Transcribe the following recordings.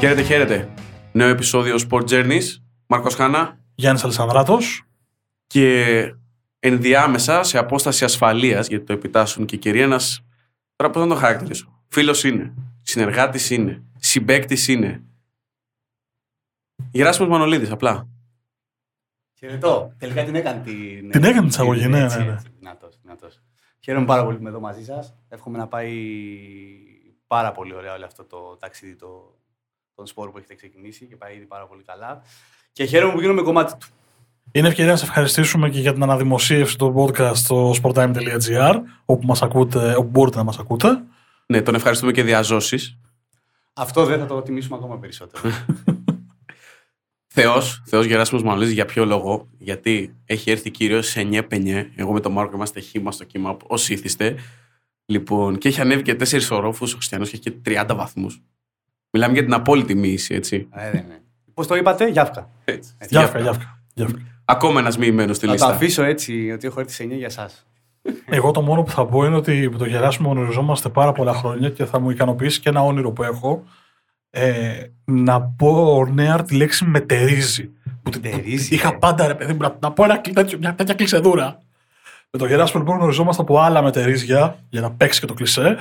Χαίρετε, χαίρετε. Νέο επεισόδιο Sport Journeys. Μάρκος Χάνα. Γιάννης Αλεσανδράτος. Και ενδιάμεσα, σε απόσταση ασφαλείας, γιατί το επιτάσσουν και οι κύριοι, ένας. Τώρα πώς να το χαρακτηρίσω. Φίλος είναι. Συνεργάτης είναι. Συμπαίκτης είναι. Γεράσιμος Μανολίδης, απλά. Χαιρετώ. Τελικά την έκανε την. Την έκανε τη αγωγή, ναι. Δυνατός. Χαίρομαι πάρα πολύ που είμαι εδώ μαζί σας. Εύχομαι να πάει πάρα πολύ ωραία όλο αυτό το ταξίδι των σπόρων που έχετε ξεκινήσει και πάει ήδη πάρα πολύ καλά. Και χαίρομαι που γίνομαι κομμάτι του. Είναι ευκαιρία να σας ευχαριστήσουμε και για την αναδημοσίευση του podcast στο sporttime.gr, όπου μπορείτε να μας ακούτε. Ναι, τον ευχαριστούμε και διαζώσεις. Αυτό δεν θα το τιμήσουμε ακόμα περισσότερο. Θεός Γεράσιμος Μανολίδης, για ποιο λόγο? Γιατί έχει έρθει κύριος σε 9-5. Εγώ με τον Μάρκο είμαστε χήμα στο κύμα, ως ήθιστε. Λοιπόν, και έχει ανέβει και 4 ορόφους ο Χριστιανός και έχει και 30 βαθμούς. Μιλάμε για την απόλυτη μοίηση, έτσι. Πώς το είπατε, Γιάφκα. Γιάφκα. Ακόμα ένας μοιημένος στη λίστα. Θα το αφήσω έτσι, ότι έχω έρθει σε 9 για εσάς. Εγώ το μόνο που θα πω είναι ότι με τον Γεράσιμο γνωριζόμαστε πάρα πολλά χρόνια και θα μου ικανοποιήσει και ένα όνειρο που έχω. Να πω νέα τη λέξη μετερίζει. Που την είχα πάντα, ρε παιδί μου, να πω μια κλισεδούρα. Με τον Γεράσιμο λοιπόν γνωριζόμαστε από άλλα μετερίζια για να παίξει και το κλισέ.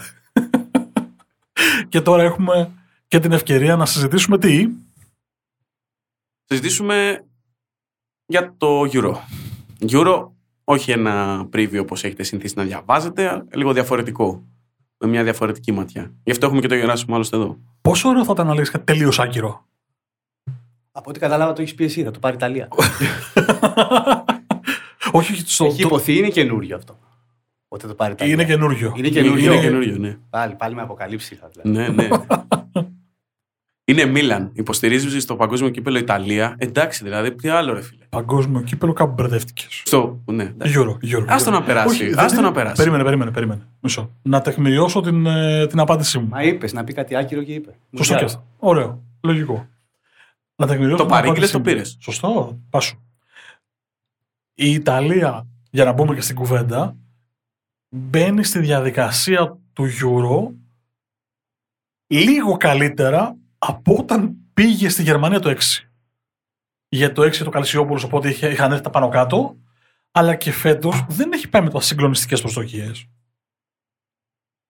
Και τώρα έχουμε και την ευκαιρία να συζητήσουμε τι. Συζητήσουμε για το Euro. Euro, όχι ένα preview όπως έχετε συνηθίσει να διαβάζετε, αλλά λίγο διαφορετικό. Με μια διαφορετική ματιά. Γι' αυτό έχουμε και το Γεράσιμο άλλωστε εδώ. Πόσο ωραίο θα ήταν να λέγεις κάτι τελείως άκυρο. Από ό,τι κατάλαβα το έχεις πει εσύ, θα το πάρει η Ιταλία. Όχι, έχει υποθεί, είναι καινούριο αυτό. Ότι το πάρει η Ιταλία. Είναι καινούριο, ναι. Πάλι με αποκαλύψει θα δηλαδή. Ναι. Είναι Μίλαν. Υποστηρίζει στο παγκόσμιο κύπελο Ιταλία. Εντάξει, δηλαδή, τι άλλο ρε φίλε. Παγκόσμιο κύπελο, κάπου μπερδεύτηκες. Στο. Ναι. Euro. Άστο να περάσει. Περίμενε. Μισό. Να τεκμηριώσω την απάντησή μου. Μα είπες να πει κάτι άκυρο και είπε. Σωστό και αυτό. Ωραίο. Λογικό. Να τεκμηριώσω. Το παρήγγειλες, το πήρες. Σωστό. Πάσου. Η Ιταλία, για να μπούμε και στην κουβέντα, μπαίνει στη διαδικασία του Euro λίγο καλύτερα από όταν πήγε στη Γερμανία το 6. Για το 6 το Καλσιόπουλος, οπότε είχαν έρθει τα πάνω κάτω, αλλά και φέτος δεν έχει πάει με τις συγκλονιστικές προσδοκίες.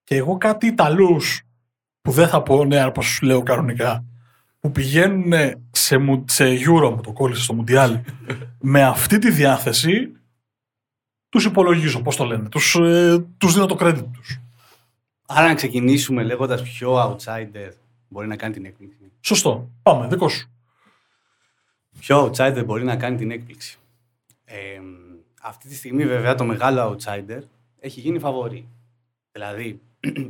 Και εγώ κάτι Ιταλούς, που δεν θα πω νέα όπως σου λέω κανονικά, που πηγαίνουν σε Euro, μου το κόλλησε στο Μουντιάλ, με αυτή τη διάθεση, τους υπολογίζω, πώς το λένε, τους δίνω το credit τους. Άρα να ξεκινήσουμε λέγοντας πιο outsider. Μπορεί να κάνει την έκπληξη. Σωστό. Πάμε, δικό σου. Ποιο outsider μπορεί να κάνει την έκπληξη? Αυτή τη στιγμή, βέβαια, το μεγάλο outsider έχει γίνει φαβορί. Δηλαδή,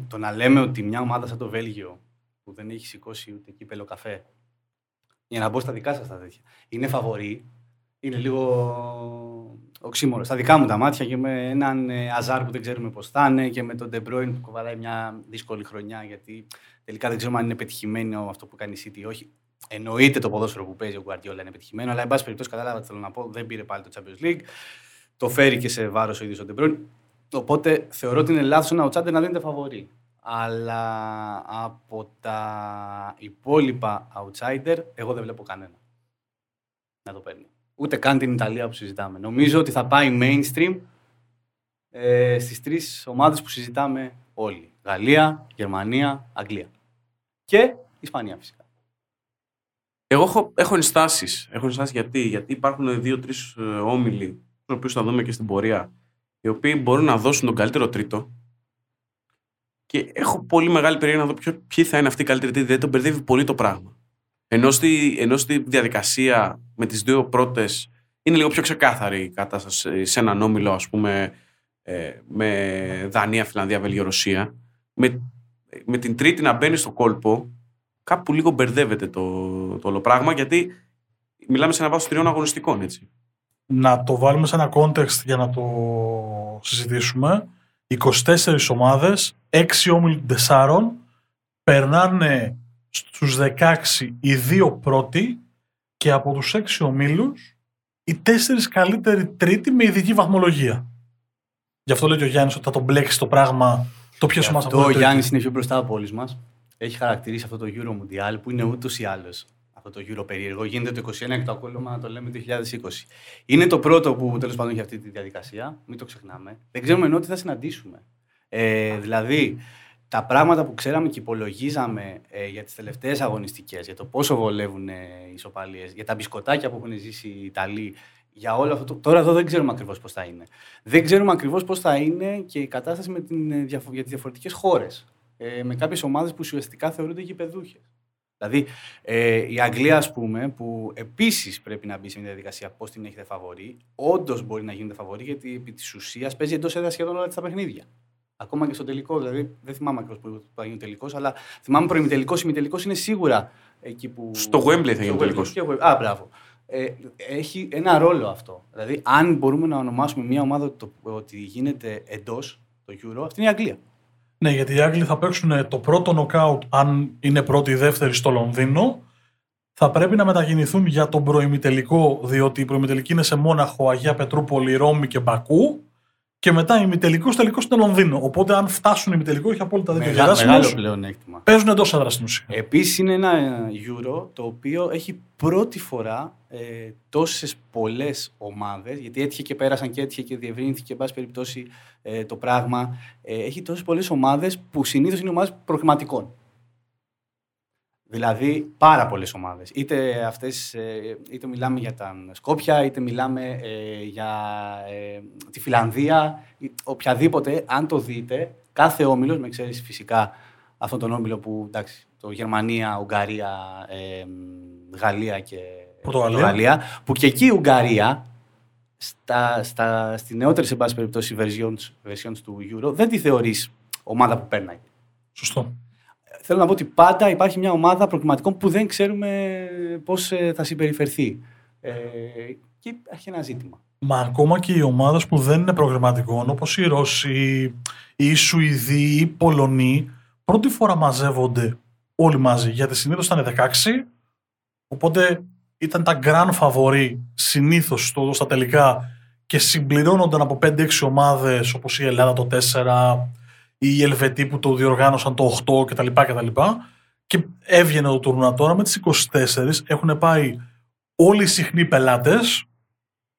το να λέμε ότι μια ομάδα σαν το Βέλγιο, που δεν έχει σηκώσει ούτε κύπελο καφέ, για να μπω στα δικά σας τα τέτοια, είναι φαβορί, είναι λίγο οξύμορο. Στα δικά μου τα μάτια και με έναν Αζάρ που δεν ξέρουμε πώς θα είναι και με τον De Bruyne που κοβαλάει μια δύσκολη χρονιά, γιατί τελικά δεν ξέρουμε αν είναι πετυχημένο αυτό που κάνει η City ή όχι. Εννοείται το ποδόσφαιρο που παίζει ο Guardiola είναι πετυχημένο, αλλά εν πάση περιπτώσει κατάλαβα τι θέλω να πω. Δεν πήρε πάλι το Champions League. Το φέρει και σε βάρος ο ίδιος ο De Bruyne. Οπότε θεωρώ ότι είναι λάθος ένα outsider να δίνεται φαβορί. Αλλά από τα υπόλοιπα outsider, εγώ δεν βλέπω κανένα να το παίρνει. Ούτε καν την Ιταλία που συζητάμε. Νομίζω ότι θα πάει mainstream στις 3 ομάδες που συζητάμε όλοι. Γαλλία, Γερμανία, Αγγλία. Και Ισπανία φυσικά. Εγώ έχω ενστάσεις. Έχω ενστάσεις γιατί υπάρχουν 2-3 όμιλοι, τους οποίους θα δούμε και στην πορεία, οι οποίοι μπορούν να δώσουν τον καλύτερο τρίτο. Και έχω πολύ μεγάλη περιέργεια να δω ποιοι θα είναι αυτοί οι καλύτεροι τρίτοι. Δεν τον μπερδεύει πολύ το πράγμα. Ενώ στη διαδικασία με τις δύο πρώτες είναι λίγο πιο ξεκάθαρη η κατάσταση σε έναν όμιλο, ας πούμε, με Δανία, Φιλανδία, Βέλγιο, Ρωσία. Με την τρίτη να μπαίνει στο κόλπο, κάπου λίγο μπερδεύεται το όλο πράγμα, γιατί μιλάμε σε ένα βάθος 3 αγωνιστικών, έτσι. Να το βάλουμε σε ένα context για να το συζητήσουμε. 24 ομάδες, 6 όμιλοι των 4, περνάνε στους 16 οι 2 πρώτοι και από τους 6 ομίλους οι 4 καλύτεροι τρίτοι με ειδική βαθμολογία. Γι' αυτό λέει και ο Γιάννης ότι θα τον μπλέξει το πράγμα, το ποιες ομάδες θα. Ο Γιάννης είναι πιο μπροστά από όλους μας. έχει χαρακτηρίσει αυτό το Euro Mundial που είναι ούτως ή άλλως αυτό το Euro περίεργο. Γίνεται το 2021 και το ακόλουμα το λέμε το 2020. Είναι το πρώτο που τέλος πάντων έχει αυτή τη διαδικασία. Μην το ξεχνάμε. Δεν ξέρουμε ενώ τι θα συναντήσουμε. Δηλαδή, τα πράγματα που ξέραμε και υπολογίζαμε για τις τελευταίες αγωνιστικές, για το πόσο βολεύουν οι ισοπαλίες, για τα μπισκοτάκια που έχουν ζήσει οι Ιταλοί, για όλο αυτό. Τώρα εδώ δεν ξέρουμε ακριβώς πώς θα είναι. Δεν ξέρουμε ακριβώς πώς θα είναι και η κατάσταση με για τις διαφορετικές χώρες. Με κάποιες ομάδες που ουσιαστικά θεωρούνται γηπεδούχες. Δηλαδή, η Αγγλία, ας πούμε, που επίσης πρέπει να μπει σε μια διαδικασία πώς την έχετε φαβορί, όντως μπορεί να γίνεται φαβορί, γιατί επί της ουσίας παίζει εντός έδρας σχεδόν όλα τα παιχνίδια. Ακόμα και στο τελικό, δηλαδή δεν θυμάμαι ακριβώς που θα γίνει ο τελικός, αλλά θυμάμαι προημιτελικός, ημιτελικός είναι σίγουρα εκεί που. Στο Wembley θα γίνει ο τελικός. Α, μπράβο. Έχει ένα ρόλο αυτό. Δηλαδή, αν μπορούμε να ονομάσουμε μια ομάδα ότι γίνεται εντός το Euro, αυτή είναι η Αγγλία. Ναι, γιατί οι Άγγλοι θα παίξουν το πρώτο νοκάουτ, αν είναι πρώτη ή δεύτερη στο Λονδίνο. Θα πρέπει να μετακινηθούν για τον προημιτελικό, διότι η προημιτελική είναι σε Μόναχο, Αγία Πετρούπολη, Ρώμη και Μπακού. Και μετά ημιτελικό στο Λονδίνο. Οπότε, αν φτάσουν ημιτελικό, έχει απόλυτα δίκιο. Μεγάλο πλεονέκτημα. Παίζουν εντός έδρας στην ουσία. Επίσης, είναι ένα Euro το οποίο έχει πρώτη φορά τόσες πολλές ομάδες. Γιατί έτυχε και πέρασαν και έτυχε και διευρύνθηκε, εν πάση περιπτώσει, το πράγμα. Έχει τόσες πολλές ομάδες που συνήθως είναι ομάδες προκριματικών. Δηλαδή, πάρα πολλές ομάδες. Είτε αυτές, είτε μιλάμε για τα Σκόπια, είτε μιλάμε για τη Φιλανδία, οποιαδήποτε, αν το δείτε, κάθε όμιλος, με εξαίρεση φυσικά αυτόν τον όμιλο που, εντάξει, το Γερμανία, Ουγγαρία, Γαλλία και Πορτογαλία, που και εκεί η Ουγγαρία, στη νεότερη, σε πάση περιπτώσει, versions του Euro, δεν τη θεωρείς ομάδα που παίρναγε. Σωστό. Θέλω να πω ότι πάντα υπάρχει μια ομάδα προκριματικών που δεν ξέρουμε πώς θα συμπεριφερθεί. Και υπάρχει ένα ζήτημα. Μα ακόμα και οι ομάδες που δεν είναι προκριματικών, όπως οι Ρώσοι, οι Σουηδοί, οι Πολωνοί, πρώτη φορά μαζεύονται όλοι μαζί. Γιατί συνήθως ήταν 16, οπότε ήταν τα grand favori συνήθως στα τελικά και συμπληρώνονταν από 5-6 ομάδες, όπως η Ελλάδα το 4, οι Ελβετοί που το διοργάνωσαν το 8 κτλ. Και έβγαινε το τουρνουά. Τώρα με τις 24 έχουν πάει όλοι οι συχνοί πελάτες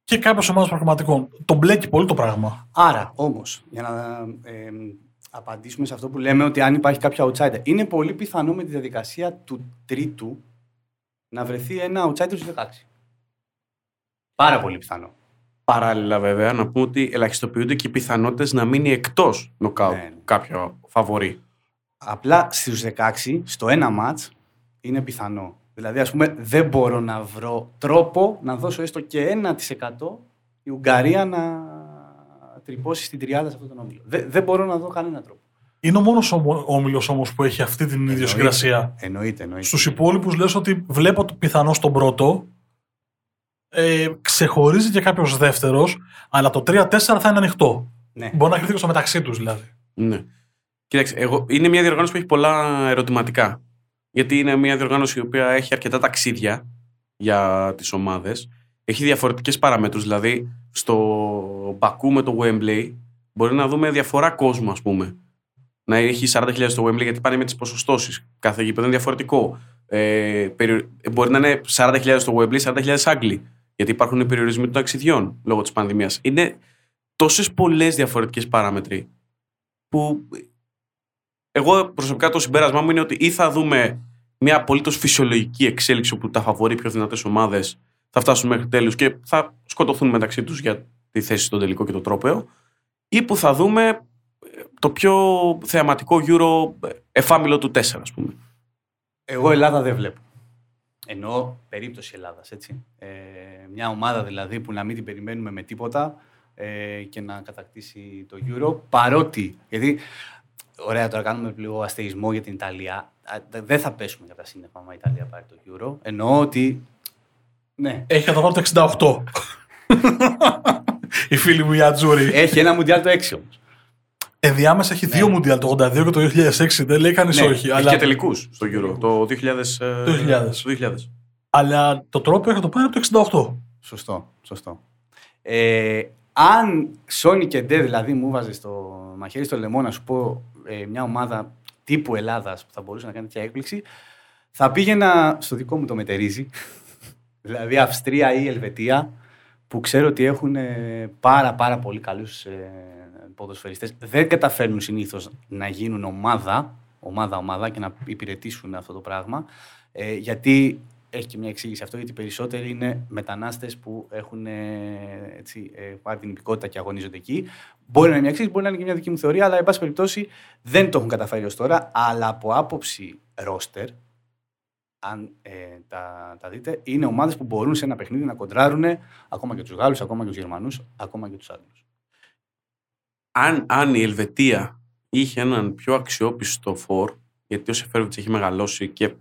και κάποιες ομάδες προγραμματικών. Το μπλέκει πολύ το πράγμα. Άρα όμως, για να απαντήσουμε σε αυτό που λέμε ότι αν υπάρχει κάποια outsider, είναι πολύ πιθανό με τη διαδικασία του τρίτου να βρεθεί ένα outsider στους 16. Πάρα πολύ πιθανό. Παράλληλα, βέβαια, να πούμε ότι ελαχιστοποιούνται και οι πιθανότητες να μείνει εκτός νοκάουτ κάποιο φαβορί. Απλά στους 16, στο ένα μάτς, είναι πιθανό. Δηλαδή, ας πούμε, δεν μπορώ να βρω τρόπο να δώσω έστω και 1% η Ουγγαρία να τρυπώσει στην 30 σε αυτόν τον όμιλο. Δεν μπορώ να δω κανένα τρόπο. Είναι ο μόνος όμιλος όμως που έχει αυτή την ίδια συγκρασία. Εννοείται. Στους υπόλοιπους λες ότι βλέπω πιθανό τον πρώτο. Ξεχωρίζει και κάποιος δεύτερος, αλλά το 3-4 θα είναι ανοιχτό. Ναι. Μπορεί να κρυφθεί και στο μεταξύ τους, δηλαδή. Ναι. Κοίταξε, είναι μια διοργάνωση που έχει πολλά ερωτηματικά. Γιατί είναι μια διοργάνωση η οποία έχει αρκετά ταξίδια για τις ομάδες. Έχει διαφορετικές παραμέτρους. Δηλαδή, στο Μπακού με το Wembley μπορεί να δούμε διαφορά κόσμου, ας πούμε. Να έχει 40.000 στο Wembley, γιατί πάνε με τις ποσοστώσεις. Κάθε γήπεδο είναι διαφορετικό. Μπορεί να είναι 40.000 στο Wembley, 40.000 Άγγλοι. Γιατί υπάρχουν οι περιορισμοί των ταξιδιών λόγω της πανδημίας. Είναι τόσες πολλές διαφορετικές παράμετροι που εγώ προσωπικά το συμπέρασμά μου είναι ότι ή θα δούμε μια απολύτως φυσιολογική εξέλιξη όπου τα φαβορεί πιο δυνατές ομάδες θα φτάσουν μέχρι τέλους και θα σκοτωθούν μεταξύ τους για τη θέση στον τελικό και το τρόπαιο, ή που θα δούμε το πιο θεαματικό γύρο εφάμιλο του 4, ας πούμε. Εγώ Ελλάδα δεν βλέπω. Εννοώ περίπτωση Ελλάδας, έτσι. Μια ομάδα δηλαδή που να μην την περιμένουμε με τίποτα και να κατακτήσει το Euro, παρότι, γιατί, ωραία τώρα κάνουμε λίγο αστεϊσμό για την Ιταλία, δεν θα πέσουμε κατά σύννεφα άμα η Ιταλία πάρει το Euro. Εννοώ ότι, ναι. Έχει καταβάλει το 68. Οι φίλοι μου οι Ατζούροι. Έχει ένα Μουντιάλ το 6 όμως. Ενδιάμεσα έχει δύο Μουντιάλ, το 82 και το 2006. Δεν λέει κανείς όχι. Έχει αλλά... και τελικούς στο Euro. Το 2000. Αλλά το τρόπο έχει το πάρει από το 1968. Σωστό. Αν Σόνι και Ντε δηλαδή μου βάζε το μαχαίρι στο λαιμό να σου πω μια ομάδα τύπου Ελλάδας που θα μπορούσε να κάνει τέτοια έκπληξη, θα πήγαινα στο δικό μου το μετερίζει, δηλαδή Αυστρία ή Ελβετία, που ξέρω ότι έχουν πάρα πολύ καλούς ποδοσφαιριστές. Δεν καταφέρνουν συνήθως να γίνουν ομάδα και να υπηρετήσουν αυτό το πράγμα, γιατί έχει και μια εξήγηση αυτό, γιατί περισσότεροι είναι μετανάστες που έχουν πάρει την υπηκότητα και αγωνίζονται εκεί. Μπορεί να είναι μια εξήγηση, μπορεί να είναι και μια δική μου θεωρία, αλλά εν πάση περιπτώσει δεν το έχουν καταφέρει ως τώρα. Αλλά από άποψη ρόστερ, αν τα δείτε, είναι ομάδες που μπορούν σε ένα παιχνίδι να κοντράρουν ακόμα και τους Γάλλους, ακόμα και τους Γερμανούς, ακόμα και τους Άγγλους. Αν η Ελβετία είχε έναν πιο αξιόπιστο φορ, γιατί ο Σεφέροβιτς έχει μεγαλώσει και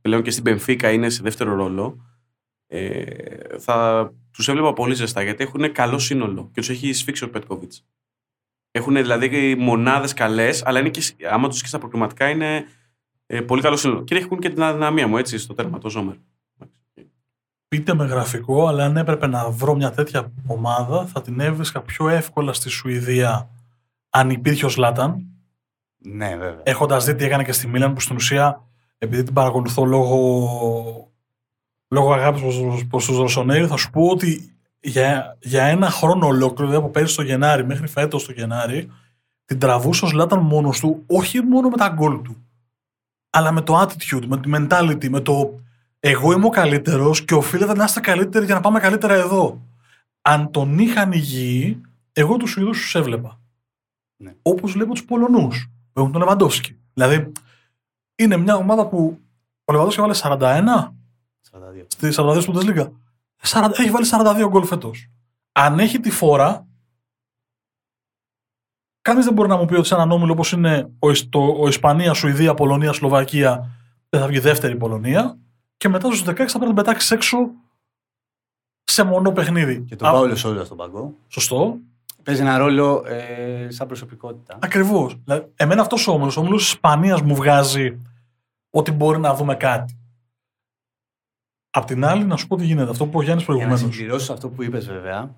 πλέον και στην Μπενφίκα είναι σε δεύτερο ρόλο, θα τους έβλεπα πολύ ζεστά, γιατί έχουν καλό σύνολο και τους έχει σφίξει ο Πέτκοβιτς. Έχουν δηλαδή μονάδες καλές, αλλά είναι και, άμα τους και στα προκριματικά είναι πολύ καλό σύνολο. Και έχουν και την αδυναμία μου, έτσι, στο τέρμα, το Ζόμερ. Πείτε με γραφικό, αλλά αν έπρεπε να βρω μια τέτοια ομάδα, θα την έβρισκα πιο εύκολα στη Σουηδία, αν υπήρχε ο Ζλάταν. Ναι, βέβαια. Έχοντας δει τι έκανε και στη Μίλαν, που στην ουσία, επειδή την παρακολουθώ λόγω αγάπης προς τους Ρωσονέιου, θα σου πω ότι για ένα χρόνο ολόκληρο, από πέρυσι το Γενάρη μέχρι φέτος το Γενάρη, την τραβούσε ο Ζλάταν μόνος του, όχι μόνο με τα γκολ του, αλλά με το attitude, με τη mentality, με το εγώ είμαι ο καλύτερος και οφείλετε να είστε καλύτεροι για να πάμε καλύτερα εδώ. Αν τον είχαν υγιεί, εγώ τους Σουηδούς τους έβλεπα. Ναι. Όπως βλέπω τους Πολωνούς, που έχουν τον Λεβαντόφσκι. Δηλαδή, είναι μια ομάδα που ο Λεβαντόφσκι βάλε 42. Στη 42 του Bundesliga. Έχει βάλει 42 γκολ φέτος. Αν έχει τη φόρα, κανείς δεν μπορεί να μου πει ότι σε έναν όμιλο όπως είναι ο Ισπανία, Σουηδία, Πολωνία, Σλοβακία, δεν θα βγει δεύτερη Πολωνία. Και μετά στους 16 θα πρέπει να πετάξει έξω σε μονό παιχνίδι. Και τον Πάολο Σόλα στον παγκό. Σωστό. Παίζει ένα ρόλο σαν προσωπικότητα. Ακριβώς. Δηλαδή, εμένα αυτός ο όμιλος της Ισπανίας μου βγάζει ότι μπορεί να δούμε κάτι. Απ' την άλλη, να σου πω τι γίνεται. Αυτό που ο Γιάννης προηγουμένως. Για να συμπληρώσω αυτό που είπες, βέβαια.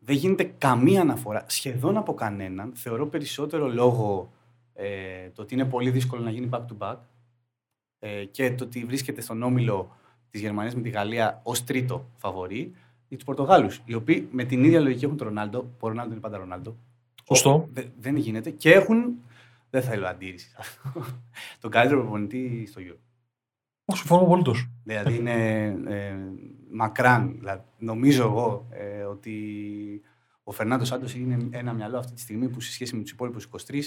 Δεν γίνεται καμία αναφορά, σχεδόν από κανέναν, θεωρώ περισσότερο λόγω το ότι είναι πολύ δύσκολο να γίνει back-to-back και το ότι βρίσκεται στον όμιλο της Γερμανίας με τη Γαλλία ως τρίτο φαβορί, ή τους Πορτογάλους, οι οποίοι με την ίδια λογική έχουν τον Ρονάλντο, ο Ρονάλντο είναι πάντα Ρονάλντο. Σωστό. Δεν γίνεται και έχουν, δεν θέλω αντίρρηση, τον καλύτερο προπονητή στο Euro. Συμφωνώ απολύτως. Δηλαδή είναι μακράν. Δηλαδή, νομίζω εγώ ότι ο Φερνάντο Σάντος είναι ένα μυαλό αυτή τη στιγμή που σε σχέση με τους υπόλοιπους 23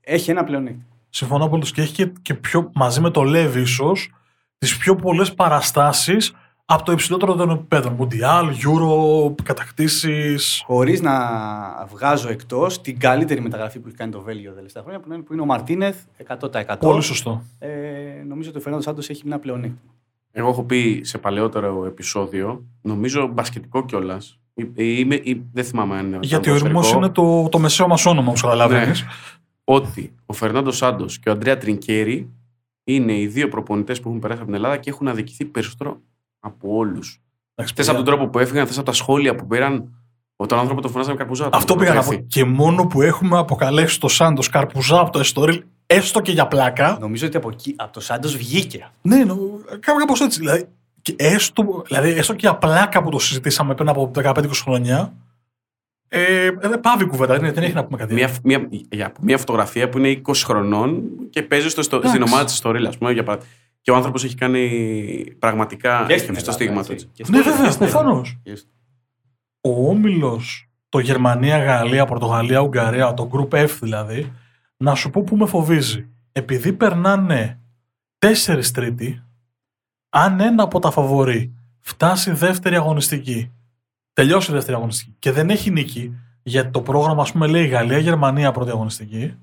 έχει ένα πλεονέκτημα. Συμφωνώ απολύτως. Και έχει και πιο, μαζί με το Λέβ ίσως, τις πιο πολλές παραστάσεις από το υψηλότερο των επίπεδων. Μουντιάλ, Euro, κατακτήσεις. Χωρίς να βγάζω εκτός την καλύτερη μεταγραφή που έχει κάνει το Βέλγιο τα τελευταία χρόνια, που είναι ο Μαρτίνεθ 100%. Πολύ σωστό. Νομίζω ότι ο Φερνάντο Σάντος έχει ένα πλεονέκτημα. Εγώ έχω πει σε παλαιότερο επεισόδιο, νομίζω μπασκετικό κιόλας. Δεν θυμάμαι αν είναι. Γιατί ο Ερμός είναι το μεσαίο μας όνομα, όπως καταλαβαίνεις. Ναι, ότι ο Φερνάντο Σάντος και ο Αντρέα Τρινκέρι είναι οι δύο προπονητές που έχουν περάσει από την Ελλάδα και έχουν αδικηθεί περισσότερο από όλους. Θες από τον τρόπο που έφυγαν, θες από τα σχόλια που πήραν. Τον άνθρωπο τον φωνάζαμε Καρπουζά. Αυτό πήγα να πω. Και μόνο που έχουμε αποκαλέσει το Σάντος Καρπουζά από το Εστορίλ, έστω και για πλάκα. Νομίζω ότι από το Σάντος βγήκε. Ναι, κάπως έτσι. Δηλαδή, έστω και για πλάκα που το συζητήσαμε πριν από 15-20 χρόνια. Πάβει η κουβέντα, δεν έχει να πούμε κάτι. Μια φωτογραφία που είναι 20 χρονών και παίζει στην ομάδα της Εστορίλ, ας πούμε, για παράδειγμα. Και ο άνθρωπος έχει κάνει πραγματικά. Έχει το στίγμα του. Ναι, βέβαια, προφανώς. Ο όμιλος, το Γερμανία, Γαλλία, Πορτογαλία, Ουγγαρία, το Group F δηλαδή, να σου πω που με φοβίζει. Επειδή περνάνε 4 τρίτη, αν ένα από τα φαβορί φτάσει δεύτερη αγωνιστική, τελειώσει η δεύτερη αγωνιστική και δεν έχει νίκη, γιατί το πρόγραμμα, ας πούμε, λέει Γαλλία, Γερμανία πρώτη αγωνιστική.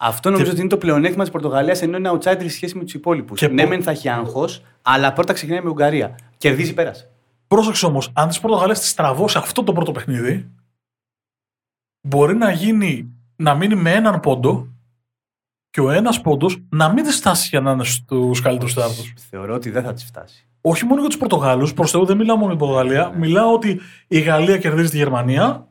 Αυτό νομίζω ότι είναι το πλεονέκτημα της Πορτογαλίας, ενώ είναι outsider σε σχέση με τους υπόλοιπους. Ναι, μεν θα έχει άγχος, αλλά πρώτα ξεκινάει με Ουγγαρία. Κερδίζει, πέρασε. Πρόσεξε όμως, αν τις Πορτογαλές τις τραβώσει αυτό το πρώτο παιχνίδι, μπορεί να μείνει με έναν πόντο και ο ένας πόντος να μην τη φτάσει για να είναι στους καλύτερους τέταρτους. Θεωρώ ότι δεν θα τη φτάσει. Όχι μόνο για τους Πορτογάλους, προς Θεού δεν μιλάω μόνο για την Πορτογαλία. Μιλάω ότι η Γαλλία κερδίζει τη Γερμανία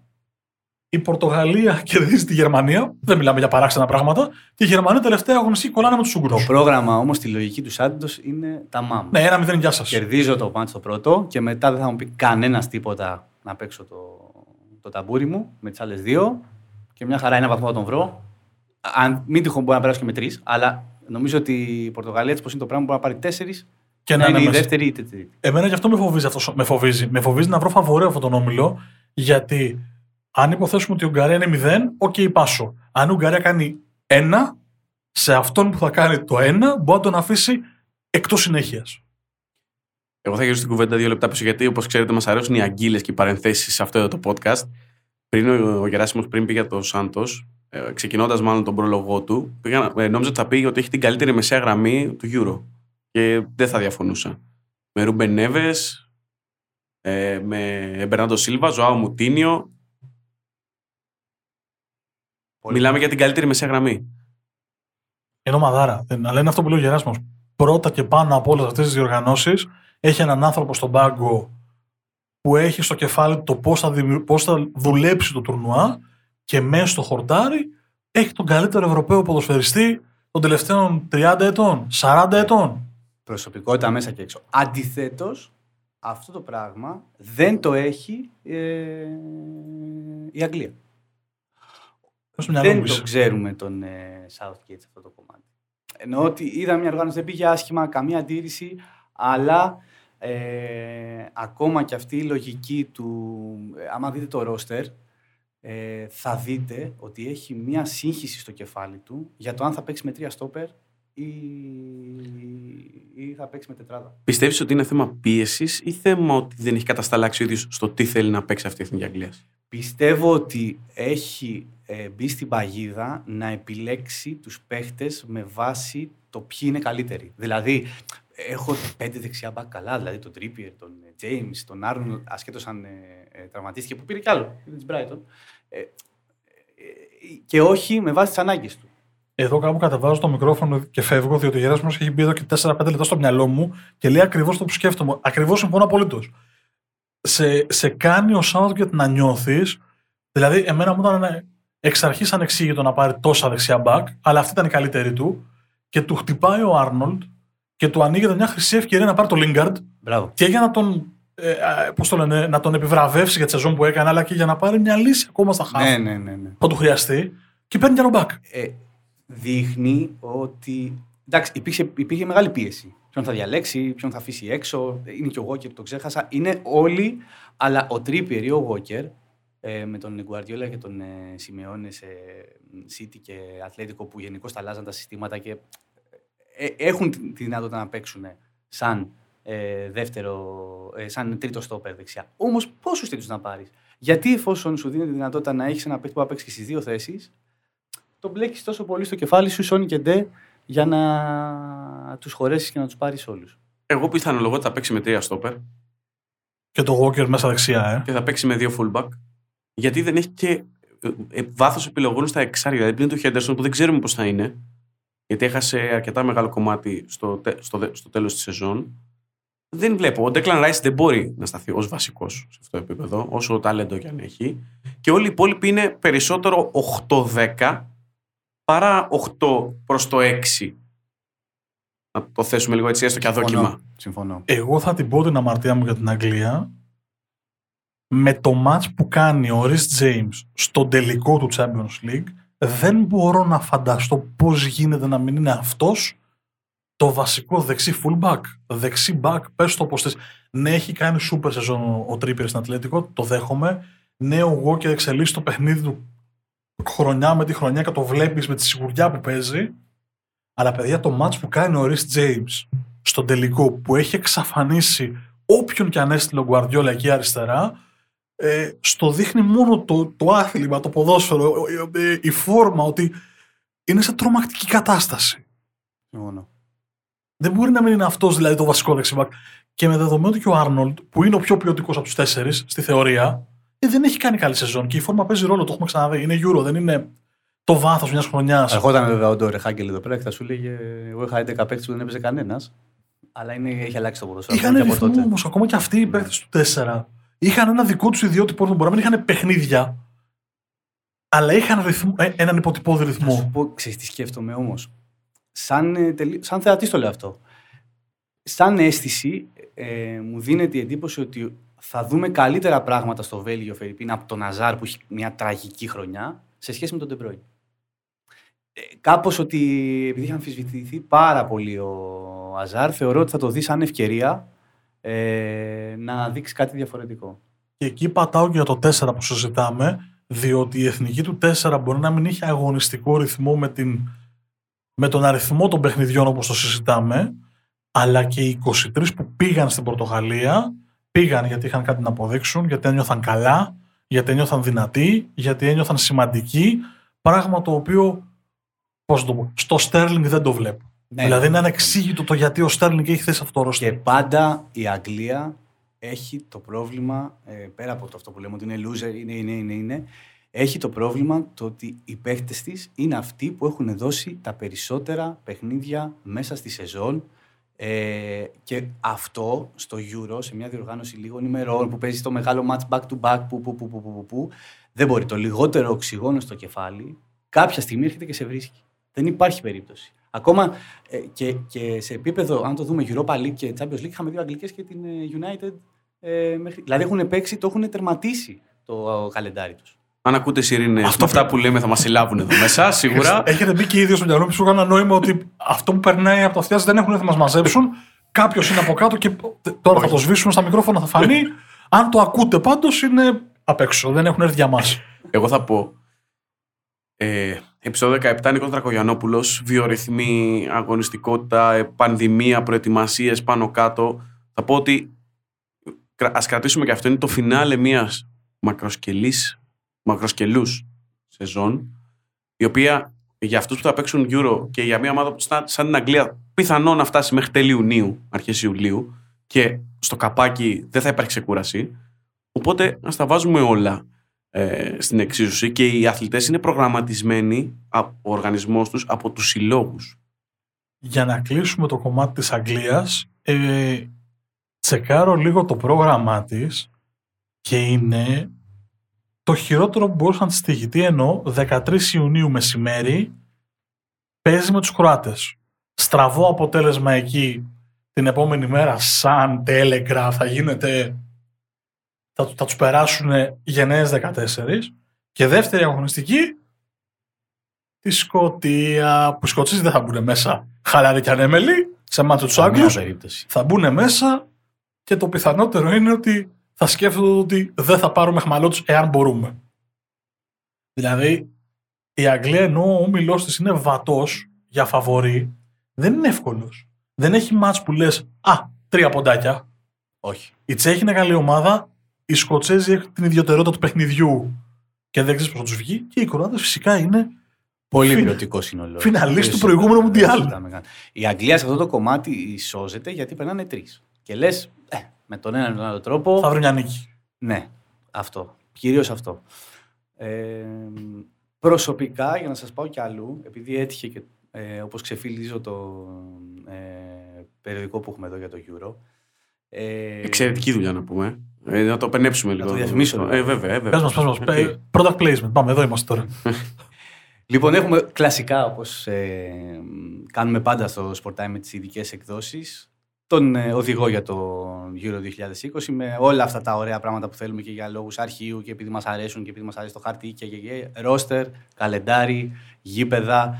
η Πορτογαλία κερδίζει τη Γερμανία. Δεν μιλάμε για παράξενα πράγματα. Και οι Γερμανοί τελευταία αγωνιστική κολλάνε με τους Ούγγρους. Το πρόγραμμα όμως, τη λογική του Σάντος είναι τα μάμ. Ναι, 1-0 γεια σας. Κερδίζω το μάτς το πρώτο και μετά δεν θα μου πει κανένας τίποτα να παίξω το ταμπούρι μου με τις άλλες δύο. Και μια χαρά, ένα βαθμό θα τον βρω. Αν μην τυχόν μπορεί να περάσω και με τρεις, αλλά νομίζω ότι η Πορτογαλία έτσι πως είναι το πράγμα μπορεί να πάρει 4. Και να είναι η δεύτερη ή τρίτη. Εμένα γι' αυτό με φοβίζει. Με φοβίζει να βρω φαβορέο αυτόν τον όμιλο, γιατί αν υποθέσουμε ότι η Ουγγαρία είναι 0, OK, πάσω. Αν η Ουγγαρία κάνει 1, σε αυτόν που θα κάνει το 1, μπορεί να τον αφήσει εκτός συνέχειας. Εγώ θα γυρίσω στην κουβέντα 2 λεπτά πίσω, γιατί όπως ξέρετε, μας αρέσουν οι αγκύλες και οι παρενθέσεις σε αυτό το podcast. Ο Γεράσιμος πριν πήγε για το Σάντος, ξεκινώντας μάλλον τον πρόλογό του, νόμιζα ότι θα πήγε ότι έχει την καλύτερη μεσαία γραμμή του Euro. Και δεν θα διαφωνούσα. Με Ρούμπεν Νέβες, με Μπερνάντο Σίλβα, Ζωάο Μουτίνιο. Μιλάμε για την καλύτερη μεσαία γραμμή. Είναι ομαδάρα. Αλλά είναι αυτό που λέει ο Γεράσιμος. Πρώτα και πάνω από όλες αυτές τις διοργανώσεις, έχει έναν άνθρωπο στον πάγκο που έχει στο κεφάλι του το πώς θα δουλέψει το τουρνουά και μέσα στο χορτάρι έχει τον καλύτερο Ευρωπαίο ποδοσφαιριστή των τελευταίων 30 ετών, 40 ετών. Προσωπικότητα μέσα και έξω. Αντιθέτως, αυτό το πράγμα δεν το έχει η Αγγλία. Δεν το ξέρουμε τον Southgate σε αυτό το κομμάτι. Εννοώ ότι είδα μια οργάνωση, δεν πήγε άσχημα, καμία αντίρρηση, αλλά ακόμα και αυτή η λογική του, άμα δείτε το roster, θα δείτε ότι έχει μια σύγχυση στο κεφάλι του για το αν θα παίξει με 3 στόπερ ή θα παίξει με τετράδα. Πιστεύεις ότι είναι θέμα πίεσης ή θέμα ότι δεν έχει κατασταλάξει ο ίδιος στο τι θέλει να παίξει αυτή η Εθνική Αγγλίας? Πιστεύω ότι έχει μπει στην παγίδα να επιλέξει τους παίχτες με βάση το ποιοι είναι καλύτεροι. Δηλαδή, έχω 5 δεξιά μπακ καλά, δηλαδή τον Τρίπιερ, τον Τζέιμς, τον Άρνολντ, ασχέτως αν τραυματίστηκε, που πήρε κι άλλο, πήρε της Μπράιτον. Και όχι με βάση τις ανάγκες του. Εδώ κάπου κατεβάζω το μικρόφωνο και φεύγω, διότι ο Γεράσιμος έχει μπει εδώ και 4-5 λεπτά στο μυαλό μου και λέει ακριβώς το που σκέφτομαι. Ακριβώς συμφωνώ απολύτως. Σε κάνει ο Southgate να νιώθεις, δηλαδή, εμένα μου ήταν εξ αρχής ανεξήγητο να πάρει τόσα δεξιά μπακ, αλλά αυτή ήταν η καλύτερη του και του χτυπάει ο Άρνολντ και του ανοίγεται μια χρυσή ευκαιρία να πάρει το Lingard. Μπράβο. Και για να τον επιβραβεύσει για τη σεζόν που έκανε, αλλά και για να πάρει μια λύση ακόμα στα χάρη. Ναι. Που του χρειαστεί και παίρνει και ένα μπακ. Δείχνει ότι. Εντάξει, υπήρχε μεγάλη πίεση. Ποιον θα διαλέξει, ποιον θα αφήσει έξω. Είναι και ο Walker, το ξέχασα. Είναι όλοι, αλλά ο Τρίπιερ ή ο Walker με τον Guardiola και τον Σιμεώνε σε City και Ατλέτικο που γενικώς τα αλλάζαν τα συστήματα και έχουν τη δυνατότητα να παίξουν σαν, σαν τρίτο στόπερ δεξιά. Όμως πόσους τέτοιους να πάρεις? Γιατί εφόσον σου δίνει τη δυνατότητα να έχεις ένα παίκτη που θα παίξει και στις δύο θέσεις, τον μπλέκεις τόσο πολύ στο κεφάλι σου, Σόνι και Ντε, για να τους χωρέσεις και να τους πάρεις όλους. Εγώ πιθανολογώ ότι θα παίξει με 3 στόπερ. Και το Walker μέσα δεξιά. Και θα παίξει με 2 fullback. Γιατί δεν έχει και βάθος επιλογών στα εξάρια. Δηλαδή πλην του Henderson που δεν ξέρουμε πώς θα είναι. Γιατί έχασε αρκετά μεγάλο κομμάτι στο τέλος της σεζόν. Δεν βλέπω. Ο Declan Rice δεν μπορεί να σταθεί ως βασικός σε αυτό το επίπεδο, όσο ταλέντο κι αν έχει. Και όλοι οι υπόλοιποι είναι περισσότερο 8-10 παρά 8 προς το 6. Να το θέσουμε λίγο έτσι, έστω και αδόκιμα. Συμφωνώ. Εγώ θα την πω την αμαρτία μου για την Αγγλία με το μάτς που κάνει ο Reece James στον τελικό του Champions League. Δεν μπορώ να φανταστώ πώς γίνεται να μην είναι αυτός το βασικό δεξί fullback, δεξί back, πες το όπως θες. Ναι, έχει κάνει super σεζόν ο Τρίπιερ στην Ατλέτικο, το δέχομαι. Ναι, ο Walker εξελίσσει το παιχνίδι του χρονιά με τη χρονιά και το βλέπεις με τη σιγουριά που παίζει. Αλλά παιδιά, το match που κάνει ο Reece James στον τελικό που έχει εξαφανίσει όποιον και αν έστειλε ο Guardiola εκεί αριστερά, στο δείχνει μόνο το άθλημα, το ποδόσφαιρο, η φόρμα, ότι είναι σε τρομακτική κατάσταση. Μόνο. Δεν μπορεί να μην είναι αυτός δηλαδή το βασικό δεξιμπακ. Και με δεδομένο ότι και ο Άρνολντ, που είναι ο πιο ποιοτικός από τους 4 στη θεωρία, δεν έχει κάνει καλή σεζόν και η φόρμα παίζει ρόλο, το έχουμε ξαναδεί. Είναι Euro, δεν είναι το βάθος μιας χρονιάς. Ερχόταν βέβαια ο Ντόρε Χάγκελ εδώ πέρα και θα σου λέγε: εγώ είχα 11 παίκτες που δεν έπαιζε κανένας. Αλλά έχει αλλάξει το ποδόσφαιρο. Είχαν ρυθμό όμως, ακόμα και αυτοί οι παίκτες του 4. Είχαν ένα δικό τους ιδιότυπο, μπορεί να μην είχαν παιχνίδια. Αλλά είχαν έναν υποτυπώδη ρυθμό. Να σου πω, ξέρεις τι σκέφτομαι όμως. Σαν θεατής το λέω αυτό. Σαν αίσθηση μου δίνεται η εντύπωση ότι θα δούμε καλύτερα πράγματα στο Βέλγιο Φερρυπίν από τον Αζάρ που έχει μια τραγική χρονιά σε σχέση με τον Ντεμπρόιν. Κάπως ότι επειδή είχε αμφισβητηθεί πάρα πολύ ο Αζάρ, θεωρώ ότι θα το δει σαν ευκαιρία να δείξει κάτι διαφορετικό. Και εκεί πατάω και για το 4 που συζητάμε, διότι η εθνική του 4 μπορεί να μην είχε αγωνιστικό ρυθμό με τον αριθμό των παιχνιδιών όπως το συζητάμε, αλλά και οι 23 που πήγαν στην Πορτογαλία, πήγαν γιατί είχαν κάτι να αποδείξουν, γιατί ένιωθαν καλά, γιατί ένιωθαν δυνατοί, γιατί ένιωθαν σημαντικοί, πράγμα το οποίο στο Στέρλινγκ δεν το βλέπω. Ναι. Δηλαδή είναι ανεξήγητο το γιατί ο Στέρλινγκ έχει θέσει αυτό το ρόστερ. Και πάντα η Αγγλία έχει το πρόβλημα, πέρα από το αυτό που λέμε ότι είναι loser, είναι, έχει το πρόβλημα το ότι οι παίχτες της είναι αυτοί που έχουν δώσει τα περισσότερα παιχνίδια μέσα στη σεζόν. Και αυτό στο Euro, σε μια διοργάνωση λίγων ημερών που παίζει το μεγάλο match back to back, που δεν μπορεί. Το λιγότερο οξυγόνο στο κεφάλι κάποια στιγμή έρχεται και σε βρίσκει. Δεν υπάρχει περίπτωση. Ακόμα και σε επίπεδο, αν το δούμε Europa League και Champions League, είχαμε δύο Αγγλικές και την United. Δηλαδή έχουν παίξει, το έχουν τερματίσει το καλεντάρι τους. Αν ακούτε σιρήνες, αυτά που λέμε θα μας συλλάβουν εδώ μέσα, σίγουρα. Έχετε μπει και ίδιο στο μυαλό που έκανε νόημα ότι αυτό που περνάει από το αυτιά δεν έχουν, θα μας μαζέψουν. Κάποιος είναι από κάτω και τώρα θα το σβήσουμε στα μικρόφωνα, θα φανεί. Αν το ακούτε πάντως, είναι απ' έξω. Δεν έχουν έρθει για μας. Εγώ θα πω. Επεισόδιο 17, Νίκος Δρακογιαννόπουλος, βιορυθμοί, αγωνιστικότητα, πανδημία, προετοιμασίες πάνω κάτω. Θα πω ότι ας κρατήσουμε και αυτό, είναι το φινάλε μιας μακροσκελούς σεζόν, η οποία για αυτούς που θα παίξουν Euro και για μια ομάδα που σαν την Αγγλία πιθανόν να φτάσει μέχρι τέλη Ιουνίου, αρχές Ιουλίου, και στο καπάκι δεν θα υπάρχει ξεκούραση, οπότε ας τα βάζουμε όλα στην εξίσωση, και οι αθλητές είναι προγραμματισμένοι ο οργανισμός τους από τους συλλόγους. Για να κλείσουμε το κομμάτι της Αγγλίας, τσεκάρω λίγο το πρόγραμμά της και είναι το χειρότερο που μπορούσε να της τύχει. Τι εννοώ? 13 Ιουνίου μεσημέρι παίζει με τους Κροάτες. Στραβό αποτέλεσμα εκεί, την επόμενη μέρα σαν Telegraph θα γίνεται, θα τους περάσουν γενναίες 14, και δεύτερη αγωνιστική τη Σκωτία, που οι Σκοτσίς δεν θα μπουν μέσα χαλαρή και ανέμελοι σε μάτσο τους Άγγλους, θα μπουν μέσα, και το πιθανότερο είναι ότι θα σκέφτονται ότι δεν θα πάρουμε χμαλό τους εάν μπορούμε. Δηλαδή η Αγγλία, ενώ ο όμιλός της είναι βατός για φαβορί, δεν είναι εύκολος. Δεν έχει μάτς που λες τρία ποντάκια. Όχι. Η Τσέχη είναι καλή ομάδα. Οι Σκοτσέζοι έχουν την ιδιαιτερότητα του παιχνιδιού και δεν ξέρει πώς θα τους βγει. Και οι Κροάτες φυσικά είναι πολύ ποιοτικό σύνολο. Φιναλίστ του προηγούμενου Μουντιάλ. Η Αγγλία σε αυτό το κομμάτι σώζεται γιατί περνάνε τρεις. Και λες, με τον έναν ή τον άλλο τρόπο θα βρουν μια νίκη. Ναι, αυτό. Κυρίως αυτό. Προσωπικά, για να σας πάω κι αλλού, επειδή έτυχε και όπως ξεφυλίζω το περιοδικό που έχουμε εδώ για το Euro. Εξαιρετική δουλειά να πούμε. Να το πενέψουμε λίγο. Να το διαφημίσω. Βέβαια. Πες μας. Product placement. Πάμε, εδώ είμαστε τώρα. Λοιπόν, έχουμε κλασικά, όπως κάνουμε πάντα στο Sport Time με τις ειδικές εκδόσεις, τον οδηγό για το Euro 2020 με όλα αυτά τα ωραία πράγματα που θέλουμε και για λόγους αρχείου και επειδή μας αρέσουν και επειδή μας αρέσει το χάρτη, και ρόστερ, καλεντάρι, γήπεδα,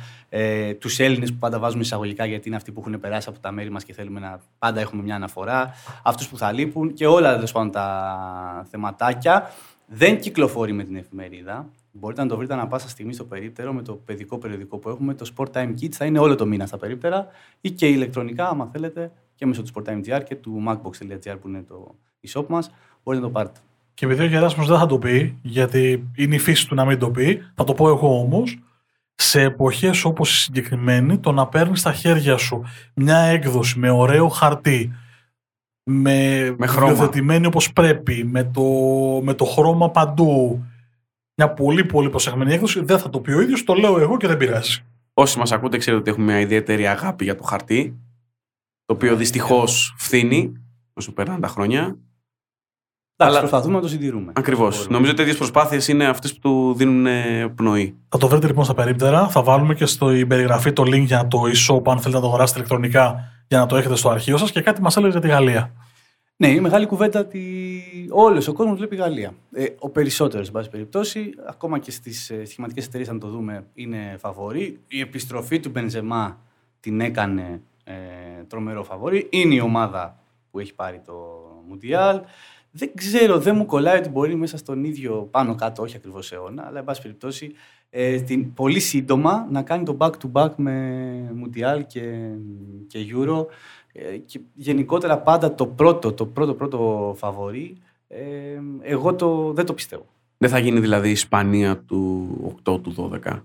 τους Έλληνες που πάντα βάζουμε εισαγωγικά γιατί είναι αυτοί που έχουν περάσει από τα μέρη μας και θέλουμε να πάντα έχουμε μια αναφορά, αυτούς που θα λείπουν και όλα πάνω, τα θεματάκια. Δεν κυκλοφορεί με την εφημερίδα. Μπορείτε να το βρείτε ανά πάσα στιγμή στο περίπτερο με το παιδικό περιοδικό που έχουμε. Το Sport Time Kids θα είναι όλο το μήνα στα περίπτερα, ή και ηλεκτρονικά, άμα θέλετε, και μέσω του sporttime.gr και του macbox.gr που είναι το e-shop μας. Μπορείτε να το πάρετε. Και επειδή ο Γεράσμος δεν θα το πει, γιατί είναι η φύση του να μην το πει, θα το πω εγώ όμως. Σε εποχές όπως η συγκεκριμένη, το να παίρνεις στα χέρια σου μια έκδοση με ωραίο χαρτί, με χρωματισμένη όπως πρέπει, με το χρώμα παντού, μια πολύ πολύ προσεγμένη έκδοση, δεν θα το πει ο ίδιος, το λέω εγώ και δεν πειράζει. Όσοι μας ακούτε ξέρετε ότι έχουμε μια ιδιαίτερη αγάπη για το χαρτί, το οποίο δυστυχώς φθήνει όσο περνάνε τα χρόνια. Αλλά προσπαθούμε να το συντηρούμε. Ακριβώς. Νομίζω ότι τέτοιες προσπάθειες είναι αυτές που του δίνουν πνοή. Θα το βρείτε λοιπόν στα περίπτερα. Θα βάλουμε και στην περιγραφή το link για το e-shop, αν θέλετε να το αγοράσετε ηλεκτρονικά, για να το έχετε στο αρχείο σας. Και κάτι μας έλεγε για τη Γαλλία. Ναι, η μεγάλη κουβέντα ότι όλος ο κόσμος βλέπει Γαλλία. Ο περισσότερος, εν πάση περιπτώσει, ακόμα και στις σχηματικές εταιρείες, αν το δούμε, είναι φαβορί. Η επιστροφή του Μπενζεμά την έκανε τρομερό φαβορί. Είναι η ομάδα που έχει πάρει το Μουντιάλ. Δεν ξέρω, δεν μου κολλάει ότι μπορεί μέσα στον ίδιο πάνω κάτω, όχι ακριβώς αιώνα, αλλά εν πάση περιπτώσει πολύ σύντομα να κάνει το back-to-back με Μουντιάλ και Euro. Και γενικότερα πάντα το πρώτο φαβορί, εγώ δεν το πιστεύω. Δεν θα γίνει δηλαδή η Ισπανία του 8, του 12,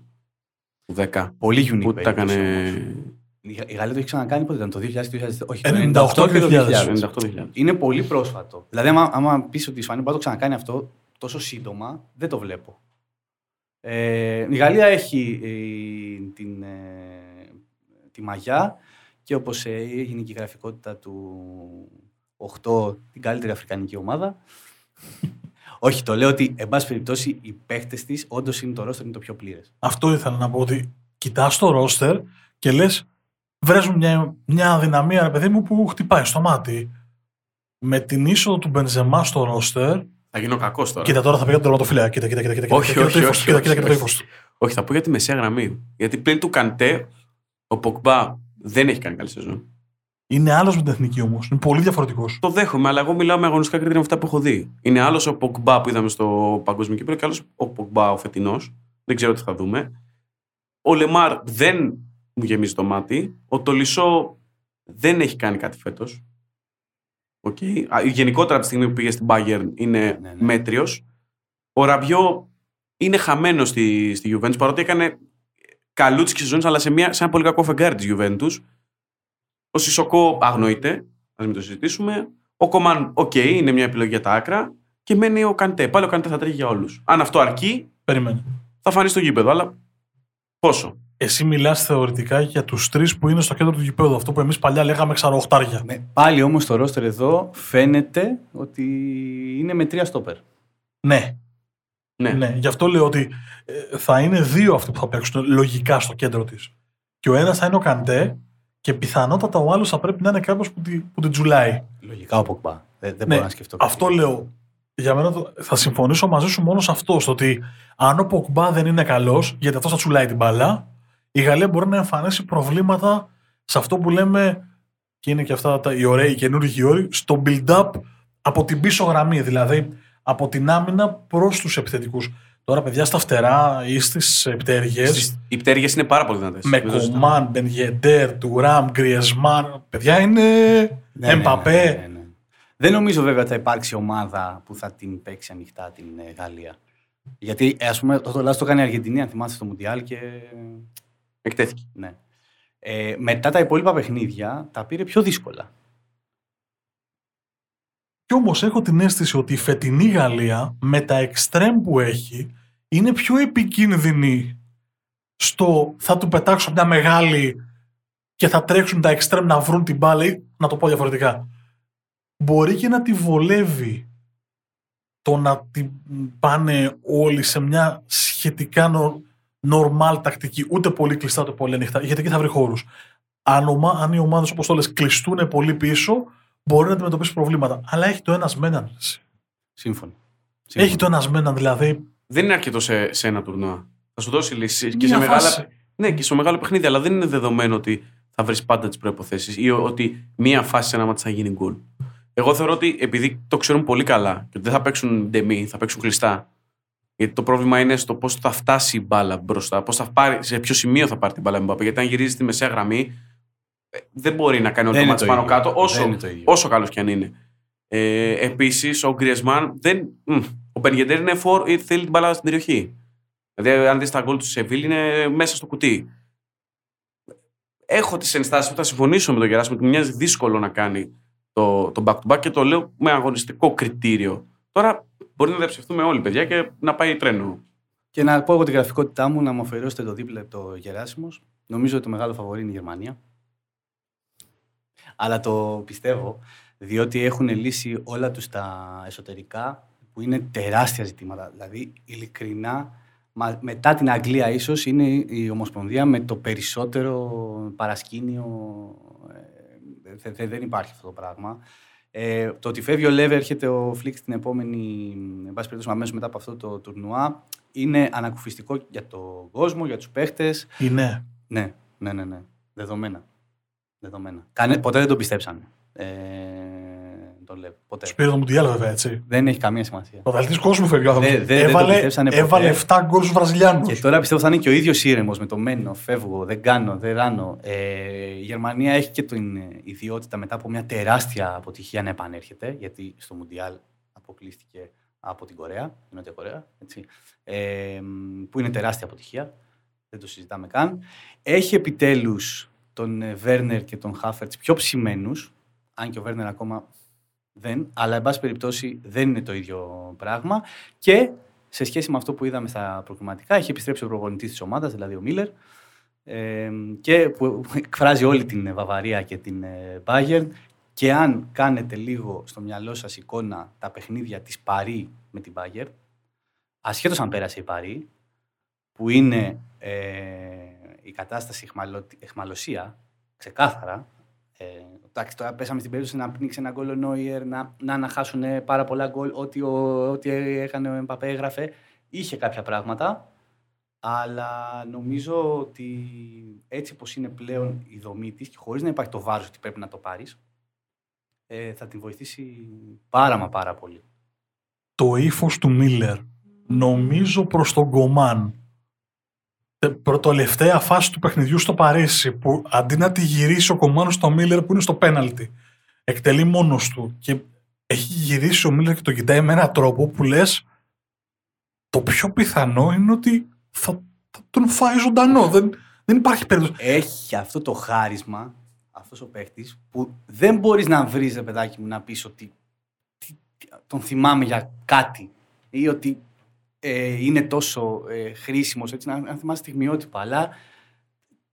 του 10. Πολύ unique. Τα έκανε... Η Γαλλία το έχει ξανακάνει πότε ήταν, το 2000, όχι, το 98-2000. Είναι πολύ πρόσφατο. Δηλαδή, άμα πεις ότι η Ισπανία μπορεί να το ξανακάνει αυτό τόσο σύντομα, δεν το βλέπω. Η Γαλλία έχει τη μαγιά και όπως έγινε και η γραφικότητα του 8, την καλύτερη αφρικανική ομάδα. Όχι, το λέω ότι, εν πάση περιπτώσει, οι παίχτες της, όντως είναι το ρόστερ, είναι το πιο πλήρες. Αυτό ήθελα να πω, ότι κοιτάς το ρόστερ και λες, βρέζουν μια αδυναμία, παιδί μου, που χτυπάει στο μάτι. Με την είσοδο του Μπενζεμά στο ρόστερ. Θα γίνω κακός τώρα. Κοίτα, τώρα θα πήγα τον τερματοφύλακα. Κοίτα. Όχι, το ύφος του. Όχι, θα πω για τη μεσαία γραμμή. Γιατί πλέον του Καντέ, ο Ποκμπά δεν έχει κάνει καλή σεζόν. Είναι άλλος με την εθνική όμως. Είναι πολύ διαφορετικός. Το δέχομαι, αλλά εγώ μιλάω με αγωνιστικά κριτήρια με αυτά που έχω δει. Είναι άλλος ο Ποκμπά που είδαμε στο Παγκόσμιο Κύπελλο και άλλος ο Ποκμπά ο φετινός. Δεν ξέρω τι θα δούμε. Ο Λεμάρ δεν μου γεμίζει το μάτι. Ο Τολισό δεν έχει κάνει κάτι φέτος. Okay. Γενικότερα από τη στιγμή που πήγε στην Bayern είναι μέτριος. Ο Ραμπιό είναι χαμένος στη Juventus, παρότι έκανε καλούτσικες σεζόνες, αλλά σε ένα πολύ κακό φεγγάρι της Juventus. Ο Σισοκό αγνοείται, ας μην το συζητήσουμε. Ο Κομάν, είναι μια επιλογή για τα άκρα. Και μένει ο Καντέ. Πάλι ο Καντέ θα τρέχει για όλους. Αν αυτό αρκεί, περιμένω. Θα φανεί στο γήπεδο, αλλά πόσο. Εσύ μιλάς θεωρητικά για τους τρεις που είναι στο κέντρο του γηπέδου, αυτό που εμείς παλιά λέγαμε ξαροχτάρια. Ναι, πάλι όμως το ρόστερ εδώ φαίνεται ότι είναι με 3 στόπερ. Ναι. Γι' αυτό λέω ότι θα είναι 2 αυτοί που θα παίξουν λογικά στο κέντρο της. Και ο ένας θα είναι ο Καντέ και πιθανότατα ο άλλος θα πρέπει να είναι κάποιος που την τζουλάει. Λογικά ο Ποκμπά. Δεν μπορώ να σκεφτώ. Αυτό λέω. Για μένα θα συμφωνήσω μαζί σου μόνο σε αυτό. Στο ότι αν ο Ποκμπά δεν είναι καλός, γιατί αυτός θα τσουλάει την μπάλα, η Γαλλία μπορεί να εμφανίσει προβλήματα σε αυτό που λέμε, και είναι και αυτά οι ωραίοι καινούργιοι όροι, στο build-up από την πίσω γραμμή, δηλαδή από την άμυνα προς τους επιθετικούς. Τώρα, παιδιά, στα φτερά ή στις πτέρυγες. Οι πτέρυγες είναι πάρα πολύ δυνατές. Με Κομάν, Μπεν Γεντέρ, Τουράμ, Γκριεσμάν. Παιδιά, είναι Εμπαπέ. Δεν νομίζω βέβαια ότι θα υπάρξει ομάδα που θα την παίξει ανοιχτά την Γαλλία. Γιατί, ας πούμε, το κάνει η Αργεντινή, αν θυμάστε, στο Μουντιάλ και εκτέθηκε. Ναι. Μετά τα υπόλοιπα παιχνίδια τα πήρε πιο δύσκολα. Κι όμως έχω την αίσθηση ότι η φετινή Γαλλία με τα εξτρέμ που έχει είναι πιο επικίνδυνη στο θα του πετάξουν μια μεγάλη και θα τρέξουν τα εξτρέμ να βρουν την μπάλα ή, να το πω διαφορετικά, μπορεί και να τη βολεύει το να την πάνε όλοι σε μια σχετικά normal τακτική, ούτε πολύ κλειστά ούτε πολύ ανοιχτά, γιατί εκεί θα βρει χώρους. Αν οι ομάδες, όπως το λες, κλειστούν πολύ πίσω, μπορεί να αντιμετωπίσει προβλήματα. Αλλά έχει το ένας μέναν. Σύμφωνο. Έχει το ένας μέναν, δηλαδή. Δεν είναι αρκετό σε ένα τουρνουά. Θα σου δώσει λύσεις και σε μεγάλο παιχνίδι, αλλά δεν είναι δεδομένο ότι θα βρεις πάντα τις προϋποθέσεις ή ότι μία φάση σε ένα μάτς θα γίνει γκολ. Εγώ θεωρώ ότι επειδή το ξέρουν πολύ καλά και ότι δεν θα παίξουν ντεμή, θα παίξουν κλειστά. Γιατί το πρόβλημα είναι στο πώς θα φτάσει η μπάλα μπροστά, σε ποιο σημείο θα πάρει την μπάλα Μπαπέ. Γιατί αν γυρίζει στη μεσαία γραμμή, δεν μπορεί να κάνει όλο το πάνω κάτω, όσο καλός κι αν είναι. Επίσης, ο Γκριεσμάν, ο Μπενγεντέρ είναι θέλει την μπάλα στην περιοχή. Δηλαδή, αν δεις τα γκολ του Σεβίλ, είναι μέσα στο κουτί. Έχω τις ενστάσεις που θα συμφωνήσω με τον Γεράσιμο, ότι μοιάζει δύσκολο να κάνει το back-to-back και το λέω με αγωνιστικό κριτήριο. Τώρα μπορεί να διαψευτούμε όλοι, παιδιά, και να πάει τρένο. Και να πω εγώ την γραφικότητά μου, να μου αφαιρώσετε το δίπλεπτο Γεράσιμος. Νομίζω ότι το μεγάλο φαβορί είναι η Γερμανία. Αλλά το πιστεύω. διότι έχουν λύσει όλα τους τα εσωτερικά, που είναι τεράστια ζητήματα. Δηλαδή, ειλικρινά, μετά την Αγγλία ίσως, είναι η Ομοσπονδία με το περισσότερο παρασκήνιο. Δεν υπάρχει αυτό το πράγμα. Το ότι φεύγει ο Λέβε, έρχεται ο Φλικ την επόμενη, εν πάση περιπτώσει, αμέσως μετά από αυτό το τουρνουά, είναι ανακουφιστικό για τον κόσμο, για τους παίχτες. Είναι. Ναι. Δεδομένα. Ποτέ δεν το πιστέψανε. Σπύρο μου τη διάλογα, βέβαια, έτσι. Δεν έχει καμία σημασία. Ο δαλτής κόσμου φεύγει. Έβαλε 7 γκολ στους Βραζιλιάνους. Και τώρα πιστεύω θα είναι και ο ίδιος ήρεμος με το μένω, φεύγω, δεν κάνω. Η Γερμανία έχει και την ιδιότητα μετά από μια τεράστια αποτυχία να επανέρχεται, γιατί στο Μουντιάλ αποκλείστηκε από την Κορέα, την Νότια Κορέα, έτσι, που είναι τεράστια αποτυχία. Δεν το συζητάμε καν. Έχει επιτέλους τον Βέρνερ και τον Χάφερτς πιο ψημένους, αν και ο Βέρνερ ακόμα δεν, αλλά εν πάση περιπτώσει δεν είναι το ίδιο πράγμα. Και σε σχέση με αυτό που είδαμε στα προκριματικά, έχει επιστρέψει ο προπονητής της ομάδας, δηλαδή ο Μίλλερ, και που εκφράζει όλη την Βαβαρία και την Bayern. Και αν κάνετε λίγο στο μυαλό σας εικόνα τα παιχνίδια της Παρί με την Bayern, ασχέτως αν πέρασε η Παρί, που είναι η κατάσταση εχμαλωσία, ξεκάθαρα. Εντάξει, τώρα πέσαμε στην περίπτωση να πνίξει ένα γκολ ο Νόιερ, να χάσουν πάρα πολλά γκολ. Ό,τι έκανε ο Εμπαπέ έγραφε. Είχε κάποια πράγματα, αλλά νομίζω ότι έτσι όπως είναι πλέον η δομή της και χωρίς να υπάρχει το βάρος ότι πρέπει να το πάρεις, θα την βοηθήσει πάρα πολύ. Το ύφος του Μίλλερ, νομίζω, προς τον Γκομάν, προτελευταία φάση του παιχνιδιού στο Παρίσι, που αντί να τη γυρίσει ο Γκομάν στο Μίλλερ που είναι στο πέναλτι, εκτελεί μόνος του και έχει γυρίσει ο Μίλλερ και το κοιτάει με έναν τρόπο που λες, το πιο πιθανό είναι ότι θα τον φάει ζωντανό. Δεν υπάρχει περίπτωση. Έχει αυτό το χάρισμα αυτός ο παίχτης που δεν μπορείς να βρεις, ρε παιδάκι μου, να πεις ότι τον θυμάμαι για κάτι ή ότι είναι τόσο χρήσιμος, έτσι, να θυμάσαι στιγμιότυπα, αλλά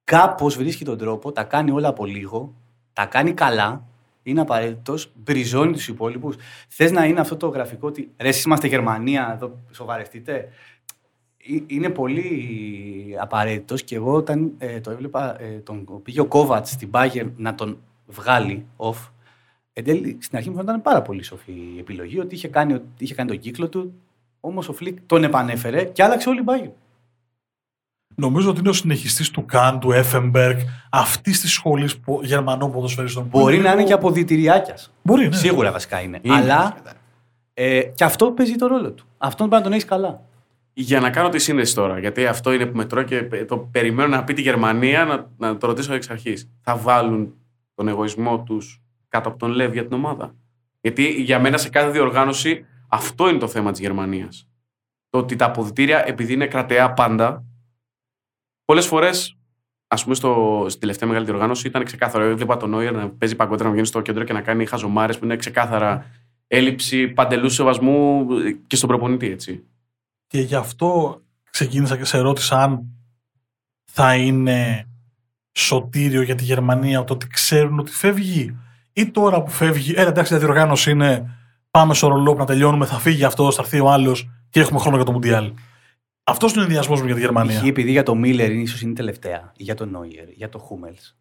κάπως βρίσκει τον τρόπο, τα κάνει όλα από λίγο, τα κάνει καλά, είναι απαραίτητος, μπριζώνει τους υπόλοιπους. Θες να είναι αυτό το γραφικό ότι ρε, εσείς είμαστε Γερμανία, εδώ σοβαρευτείτε. Είναι πολύ απαραίτητος και εγώ όταν το έβλεπα, πήγε ο Κόβατς στην Bayern να τον βγάλει off, εν τέλει στην αρχή μου φαίνονταν πάρα πολύ σοφή η επιλογή, ότι είχε κάνει τον κύκλο του. Όμως ο Φλικ τον επανέφερε και άλλαξε όλη η Bayern. Νομίζω ότι είναι ο συνεχιστής του Καν, του Έφενμπεργκ, αυτής της σχολής Γερμανών ποδοσφαιριστών. Μπορεί να είναι και από διτηριάκιας. Μπορεί, ναι. Σίγουρα βασικά είναι. Αλλά και αυτό παίζει το ρόλο του. Αυτόν πρέπει να τον έχεις καλά. Για να κάνω τη σύνδεση τώρα, γιατί αυτό είναι που με τρώει και το περιμένω να πει τη Γερμανία, να το ρωτήσω εξ αρχής. Θα βάλουν τον εγωισμό τους κάτω από τον Λεύ για την ομάδα? Γιατί για μένα σε κάθε διοργάνωση αυτό είναι το θέμα της Γερμανίας. Το ότι τα αποδυτήρια, επειδή είναι κρατεά πάντα, πολλές φορές, ας πούμε, στην τελευταία μεγάλη διοργάνωση ήταν ξεκάθαρο. Βλέπα τον Νόιερ να παίζει παγκότερα, να βγαίνει στο κέντρο και να κάνει χαζομάρες που είναι ξεκάθαρα έλλειψη παντελού σεβασμού και στον προπονητή, έτσι. Και γι' αυτό ξεκίνησα και σε ερώτησα αν θα είναι σωτήριο για τη Γερμανία το ότι ξέρουν ότι φεύγει, ή τώρα που φεύγει, εντάξει, η διοργάνωση είναι. Πάμε στο ρολόι να τελειώνουμε, θα φύγει αυτό, θα έρθει ο άλλος και έχουμε χρόνο για το Μουντιάλ. Αυτό είναι ο ενδιασμός μου για τη Γερμανία. Επειδή για τον Μίλλερ ίσως είναι τελευταία, για τον Νόιερ, για τον Χούμελς.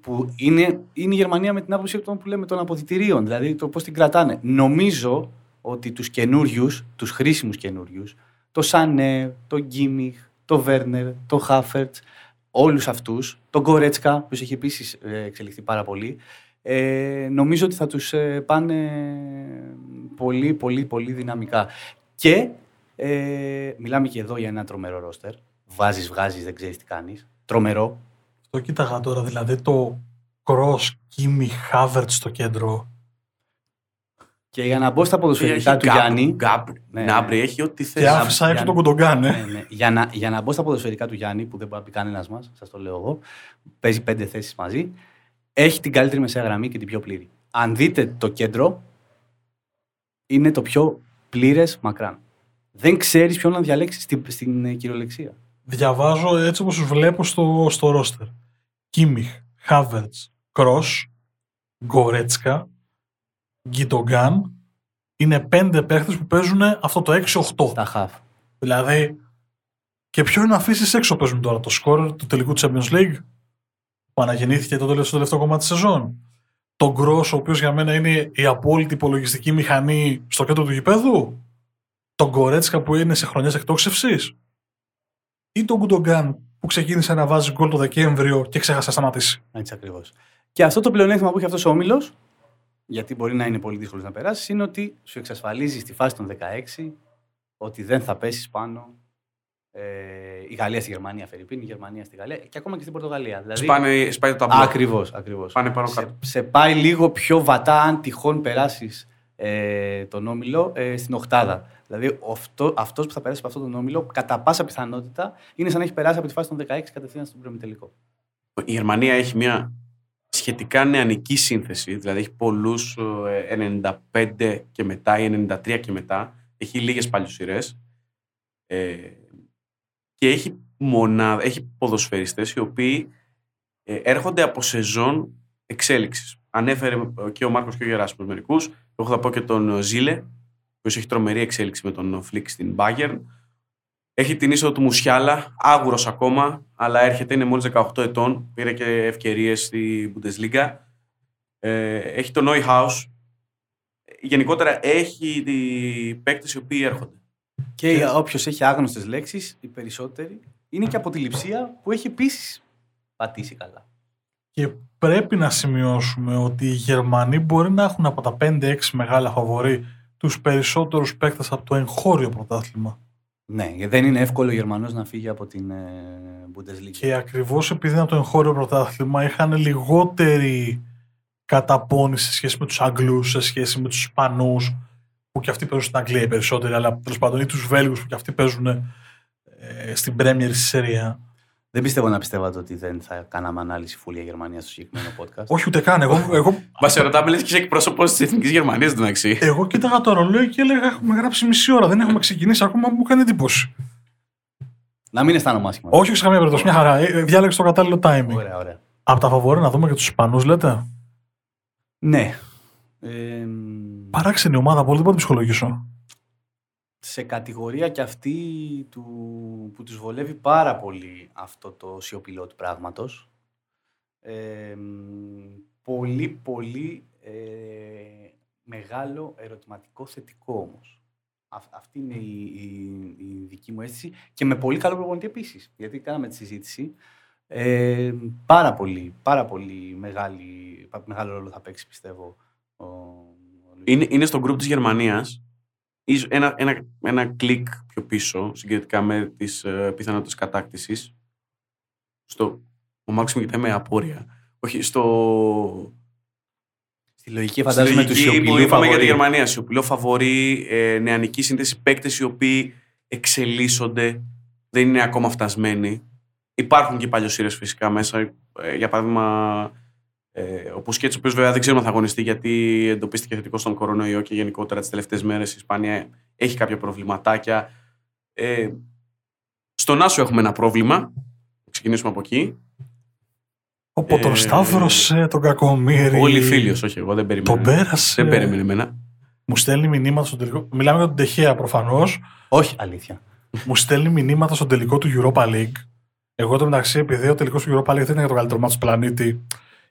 Που είναι η Γερμανία με την άποψη που λέμε των αποδυτηρίων, δηλαδή το πώς την κρατάνε. Νομίζω ότι τους καινούριους, τους χρήσιμους καινούριους, το Σανέ, τον Γκίμιχ, τον Βέρνερ, τον Χάφερτς, όλους αυτούς, τον Κορέτσκα, που έχει επίσης εξελιχθεί πάρα πολύ. Νομίζω ότι θα τους πάνε πολύ δυναμικά. Και μιλάμε και εδώ για ένα τρομερό ρόστερ. Βγάζεις, δεν ξέρεις τι κάνεις. Τρομερό. Το κοίταγα τώρα, δηλαδή το Κρος, Κίμι, Χάβερτ στο κέντρο. Και για να μπω στα ποδοσφαιρικά του Γιάννη. Νάμπρι, έχει ό,τι θέλει. Και άφησα έξω τον Κοντογκάν. Για να μπω στα ποδοσφαιρικά του Γιάννη, που δεν μπορεί να πει κανένας μας, σας το λέω εγώ. Παίζει 5 θέσεις μαζί. Έχει την καλύτερη μεσαία γραμμή και την πιο πλήρη. Αν δείτε το κέντρο, είναι το πιο πλήρες μακράν. Δεν ξέρεις ποιον να διαλέξεις στην κυριολεξία. Διαβάζω έτσι όπως τους βλέπω στο ρόστερ. Κίμιχ, Χάβερτς, Κρος, Γκορέτσκα, Γκιντογκάν, είναι πέντε παίχτες που παίζουν αυτό το 6-8. Τα χαφ. Δηλαδή, και ποιο είναι να αφήσεις έξω παίζουν τώρα το σκόρερ του τελικού Champions League που αναγεννήθηκε το τελευταίο κομμάτι της σεζόν. Τον Γκρος, ο οποίος για μένα είναι η απόλυτη υπολογιστική μηχανή στο κέντρο του γηπέδου. Τον Γκορέτσκα που είναι σε χρονιές εκτόξευσης. Ή τον Γκουντογκάν που ξεκίνησε να βάζει γκολ το Δεκέμβριο και ξέχασε να σταματήσει. Έτσι ακριβώς. Και αυτό το πλεονέκτημα που έχει αυτός ο όμιλος, γιατί μπορεί να είναι πολύ δύσκολο να περάσει, είναι ότι σου εξασφαλίζει στη φάση των 16 ότι δεν θα πέσει πάνω η Γαλλία στη Γερμανία, φερειπίν, η Γερμανία στη Γαλλία και ακόμα και στην Πορτογαλία. Δηλαδή, σπάει το ταμπλό. Ακριβώς. Σε πάει λίγο πιο βατά, αν τυχόν περάσει τον όμιλο, στην οκτάδα. Δηλαδή, αυτός που θα περάσει από αυτόν τον όμιλο, κατά πάσα πιθανότητα, είναι σαν να έχει περάσει από τη φάση των 16 κατευθείαν στον προημιτελικό. Η Γερμανία έχει μια σχετικά νεανική σύνθεση, δηλαδή έχει πολλούς 95 και μετά ή 93 και μετά, έχει λίγες παλιοσυρές και έχει ποδοσφαιριστές οι οποίοι έρχονται από σεζόν εξέλιξης. Ανέφερε και ο Μάρκος και ο Γεράσιμος μερικούς, εγώ θα πω και τον Ζήλε, που έχει τρομερή εξέλιξη με τον Φλικ στην Bayern. Έχει την είσοδο του Μουσιάλα, άγουρος ακόμα, αλλά έρχεται, είναι μόλις 18 ετών, πήρε και ευκαιρίες στη Bundesliga. Έχει το Neuhaus. Γενικότερα έχει παίκτες οι οποίοι έρχονται. Και όποιος έχει άγνωστες λέξεις, οι περισσότεροι, είναι και από τη Λειψία που έχει επίσης πατήσει καλά. Και πρέπει να σημειώσουμε ότι οι Γερμανοί μπορεί να έχουν από τα 5-6 μεγάλα φαβορί τους περισσότερους παίκτες από το εγχώριο πρωτάθλημα. Ναι, δεν είναι εύκολο ο Γερμανός να φύγει από την Bundesliga. Και ακριβώς επειδή από το εγχώριο πρωτάθλημα είχαν λιγότερη καταπώνηση σε σχέση με τους Αγγλούς, σε σχέση με τους Ισπανούς, που και αυτοί παίζουν στην Αγγλία οι περισσότεροι, αλλά τέλος πάντων ή τους Βέλγους που και αυτοί παίζουν στην Πρέμιερ στη Σερία. Δεν πιστεύω να πιστεύατε ότι δεν θα κάναμε ανάλυση φουλ για Γερμανία στο συγκεκριμένο podcast. Όχι, ούτε καν. Μα σε ρωτάμε, λες και είσαι εκπρόσωπος της Εθνικής Γερμανίας, δεν αξίζει. Εγώ κοίταγα το ρολόι και έλεγα: έχουμε γράψει μισή ώρα. Δεν έχουμε ξεκινήσει ακόμα. Μου κάνει εντύπωση. Να μην αισθάνομαι άσχημα. Όχι, σε καμία περίπτωση. Μια χαρά. Διάλεξε το κατάλληλο timing. Ωραία. Από τα φαβορί να δούμε και τους Ισπανούς, λέτε. Ναι. Παράξενη ομάδα, πολύ δεν μπορώ να ψυχολογήσω. Σε κατηγορία κι αυτή που τους βολεύει πάρα πολύ αυτό το σιωπηλό του πράγματος. Πολύ μεγάλο ερωτηματικό θετικό όμως. Αυτή είναι η δική μου αίσθηση και με πολύ καλό προπονητή επίσης. Γιατί κάναμε τη συζήτηση. Πάρα πολύ μεγάλο ρόλο θα παίξει, πιστεύω. Είναι στο group της Γερμανίας. Ένα κλικ πιο πίσω συγκριτικά με τις πιθανότητες κατάκτησης. Ο Μάρκος μου κοιτάει με απόρρεια. Όχι, στη λογική φαντάζομαι του σιωπηλού φαβορί. Είπαμε για τη Γερμανία. Σιωπηλό φαβορί, νεανική σύνθεση, παίκτες οι οποίοι εξελίσσονται, δεν είναι ακόμα φτασμένοι. Υπάρχουν και παλιοσύρες φυσικά μέσα. Για παράδειγμα, ο Μπουσκέτς, ο οποίος βέβαια δεν ξέρουμε αν θα αγωνιστεί γιατί εντοπίστηκε θετικό στον κορονοϊό και γενικότερα τις τελευταίες μέρες η Ισπανία έχει κάποια προβληματάκια. Στον Άσο έχουμε ένα πρόβλημα. Ξεκινήσουμε από εκεί. Όπου τον σταύρωσε, τον Κακομοίρη. Όλοι φίλιος, όχι εγώ, δεν περίμενα. Τον πέρασε. Δεν περίμενε εμένα. Μου στέλνει μηνύματα στον τελικό. Μιλάμε για τον Τεχέα προφανώς. Όχι, αλήθεια. Μου στέλνει μηνύματα στον τελικό του Europa League. Εγώ το μεταξύ, επειδή ο τελικός του Europa League δεν είναι για το καλύτερο μάτς του πλανήτη.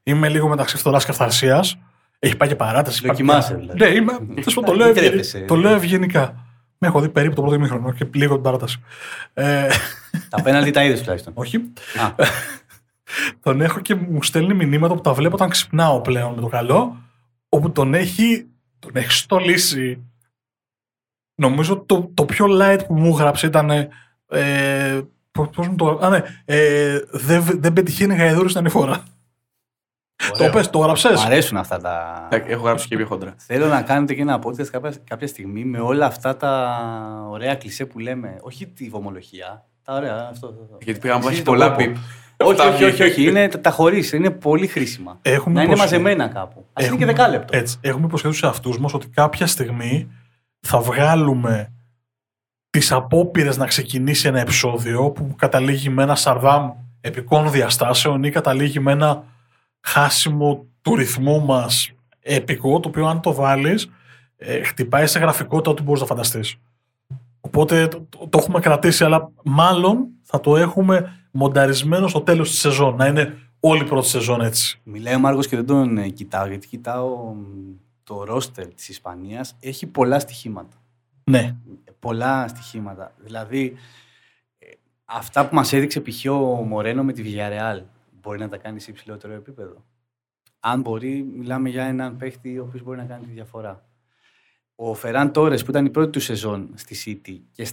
Είμαι λίγο μεταξύ φθοράς και αυθαρσίας. Έχει πάει και παράταση. Δοκιμάσαι, δηλαδή. Ναι, το λέω ευγενικά. Με έχω δει περίπου το πρώτο ημίχρονο και λίγο την παράταση. Τα πέναλτι τα είδες τουλάχιστον. Όχι. Τον έχω και μου στέλνει μηνύματα που τα βλέπω όταν ξυπνάω πλέον με το καλό, όπου τον έχει στολίσει. Νομίζω το πιο light που μου γράψε ήταν. Πώς μου το. Δεν πετυχαίνει γαϊδούρη στην ανηφόρα. Ωραίο. Το πες, το γράψες. Μου αρέσουν αυτά τα. Έχω γράψει και πιο χοντρά. Θέλω να κάνετε και ένα podcast κάποια στιγμή με όλα αυτά τα ωραία κλισέ που λέμε. Όχι τη βομολογία. Τα ωραία. Αυτό. Γιατί πήγαμε έχει πολλά πιπ. Όχι. Είναι, τα χωρίς. Είναι πολύ χρήσιμα. Έχουμε να είναι μαζεμένα κάπου. Ας είναι και δεκάλεπτο. Έτσι. Έχουμε υποσχεθεί σε αυτούς μας ότι κάποια στιγμή θα βγάλουμε τις απόπειρες να ξεκινήσει ένα επεισόδιο που καταλήγει με ένα σαρδάμ επικών διαστάσεων ή καταλήγει με ένα χάσιμο του ρυθμού μας επικό, το οποίο αν το βάλεις χτυπάει σε γραφικότητα ό,τι μπορείς να φανταστείς. Οπότε το έχουμε κρατήσει, αλλά μάλλον θα το έχουμε μονταρισμένο στο τέλος της σεζόν, να είναι όλη η πρώτη σεζόν έτσι. Μιλάει ο Μάρκος και δεν τον κοιτάω, γιατί κοιτάω το ρόστερ της Ισπανίας, έχει πολλά στοιχήματα. Ναι. Πολλά στοιχήματα. Δηλαδή, αυτά που μας έδειξε π.χ. ο Μορένο με τη Villarreal, μπορεί να τα κάνει σε υψηλότερο επίπεδο. Αν μπορεί, μιλάμε για έναν παίχτη ο οποίος μπορεί να κάνει τη διαφορά. Ο Φεράν Τόρες που ήταν η πρώτη του σεζόν στη City και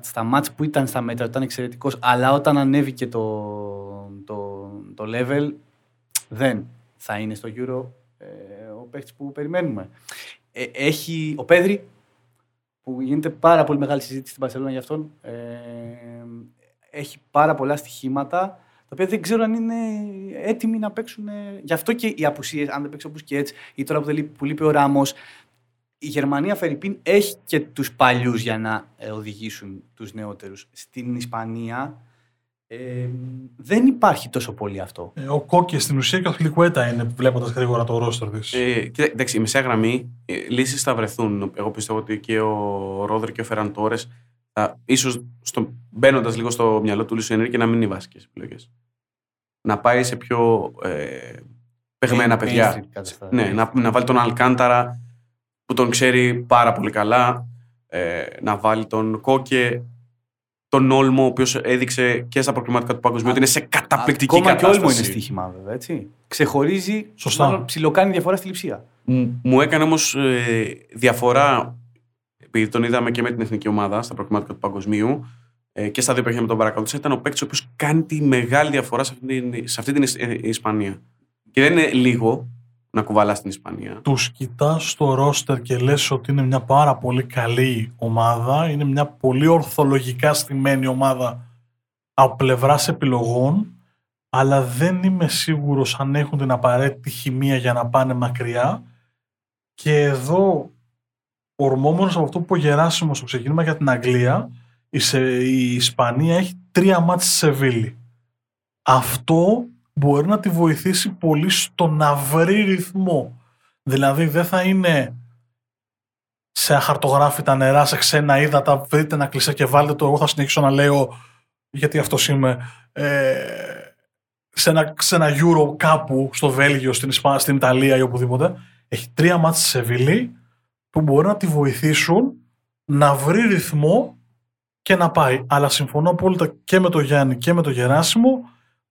στα μάτς που ήταν στα μέτρα ήταν εξαιρετικός, αλλά όταν ανέβηκε το level δεν θα είναι στο Euro ο παίχτης που περιμένουμε. Έχει ο Πέδρη που γίνεται πάρα πολύ μεγάλη συζήτηση στην Μπαρσελόνα για αυτόν. Έχει πάρα πολλά στοιχήματα τα οποία δεν ξέρω αν είναι έτοιμοι να παίξουν. Γι' αυτό και οι απουσίες, αν δεν παίξει ο Μπουσκέτς ή τώρα που λείπει ο Ράμος. Η Γερμανία φερειπίν έχει και τους παλιούς για να οδηγήσουν τους νεότερους. Στην Ισπανία δεν υπάρχει τόσο πολύ αυτό. Ο Κόκκε στην ουσία και ο Χλικουέτα είναι βλέποντας γρήγορα το ρόστερ της. Κοιτάξτε, η μεσαία γραμμή λύσεις θα βρεθούν. Εγώ πιστεύω ότι και ο Ρόδρυ και ο Φεραν Τόρες ίσως μπαίνοντας λίγο στο μυαλό του Λουισ Ενρίκε και να μην είναι οι βασικές επιλογές. Να πάει σε πιο παιγμένα παιδιά. Ναι, να βάλει τον Αλκάνταρα που τον ξέρει πάρα πολύ καλά, να βάλει τον Κόκε, τον Όλμο, ο οποίος έδειξε και στα προκριματικά του παγκοσμίου ότι είναι σε καταπληκτική κατάσταση. Ακόμα και Όλμο είναι στοίχημα, βέβαια, έτσι. Ξεχωρίζει, ψιλοκάνει διαφορά στη Λειψία. Μου έκανε όμως διαφορά, επειδή τον είδαμε και με την εθνική ομάδα στα προκριματικά του παγκοσμίου και στα δύο παιχνίδια με τον Παρακαλούτσα, ήταν ο παίκτης ο οποίος κάνει τη μεγάλη διαφορά σε αυτή την Ισπανία. Και δεν είναι λίγο να κουβαλάς στην Ισπανία. Τους κοιτάς στο ρόστερ και λες ότι είναι μια πάρα πολύ καλή ομάδα, είναι μια πολύ ορθολογικά στημένη ομάδα από πλευράς επιλογών, αλλά δεν είμαι σίγουρος αν έχουν την απαραίτητη χημεία για να πάνε μακριά. Και εδώ, ορμόμενος από αυτό που είπε ο Γεράσιμος στο ξεκίνημα για την Αγγλία, η Ισπανία έχει 3 μάτς στη Σεβίλη. Αυτό μπορεί να τη βοηθήσει πολύ στο να βρει ρυθμό. Δηλαδή δεν θα είναι σε αχαρτογράφητα νερά, σε ξένα ύδατα, βρείτε ένα κλισέ και βάλτε το, εγώ θα συνεχίσω να λέω γιατί αυτός είμαι, σε ένα Euro κάπου στο Βέλγιο, στην Ιταλία ή οπουδήποτε. Έχει 3 μάτς στη Σεβίλη που μπορεί να τη βοηθήσουν να βρει ρυθμό και να πάει. Αλλά συμφωνώ απόλυτα και με τον Γιάννη και με τον Γεράσιμο,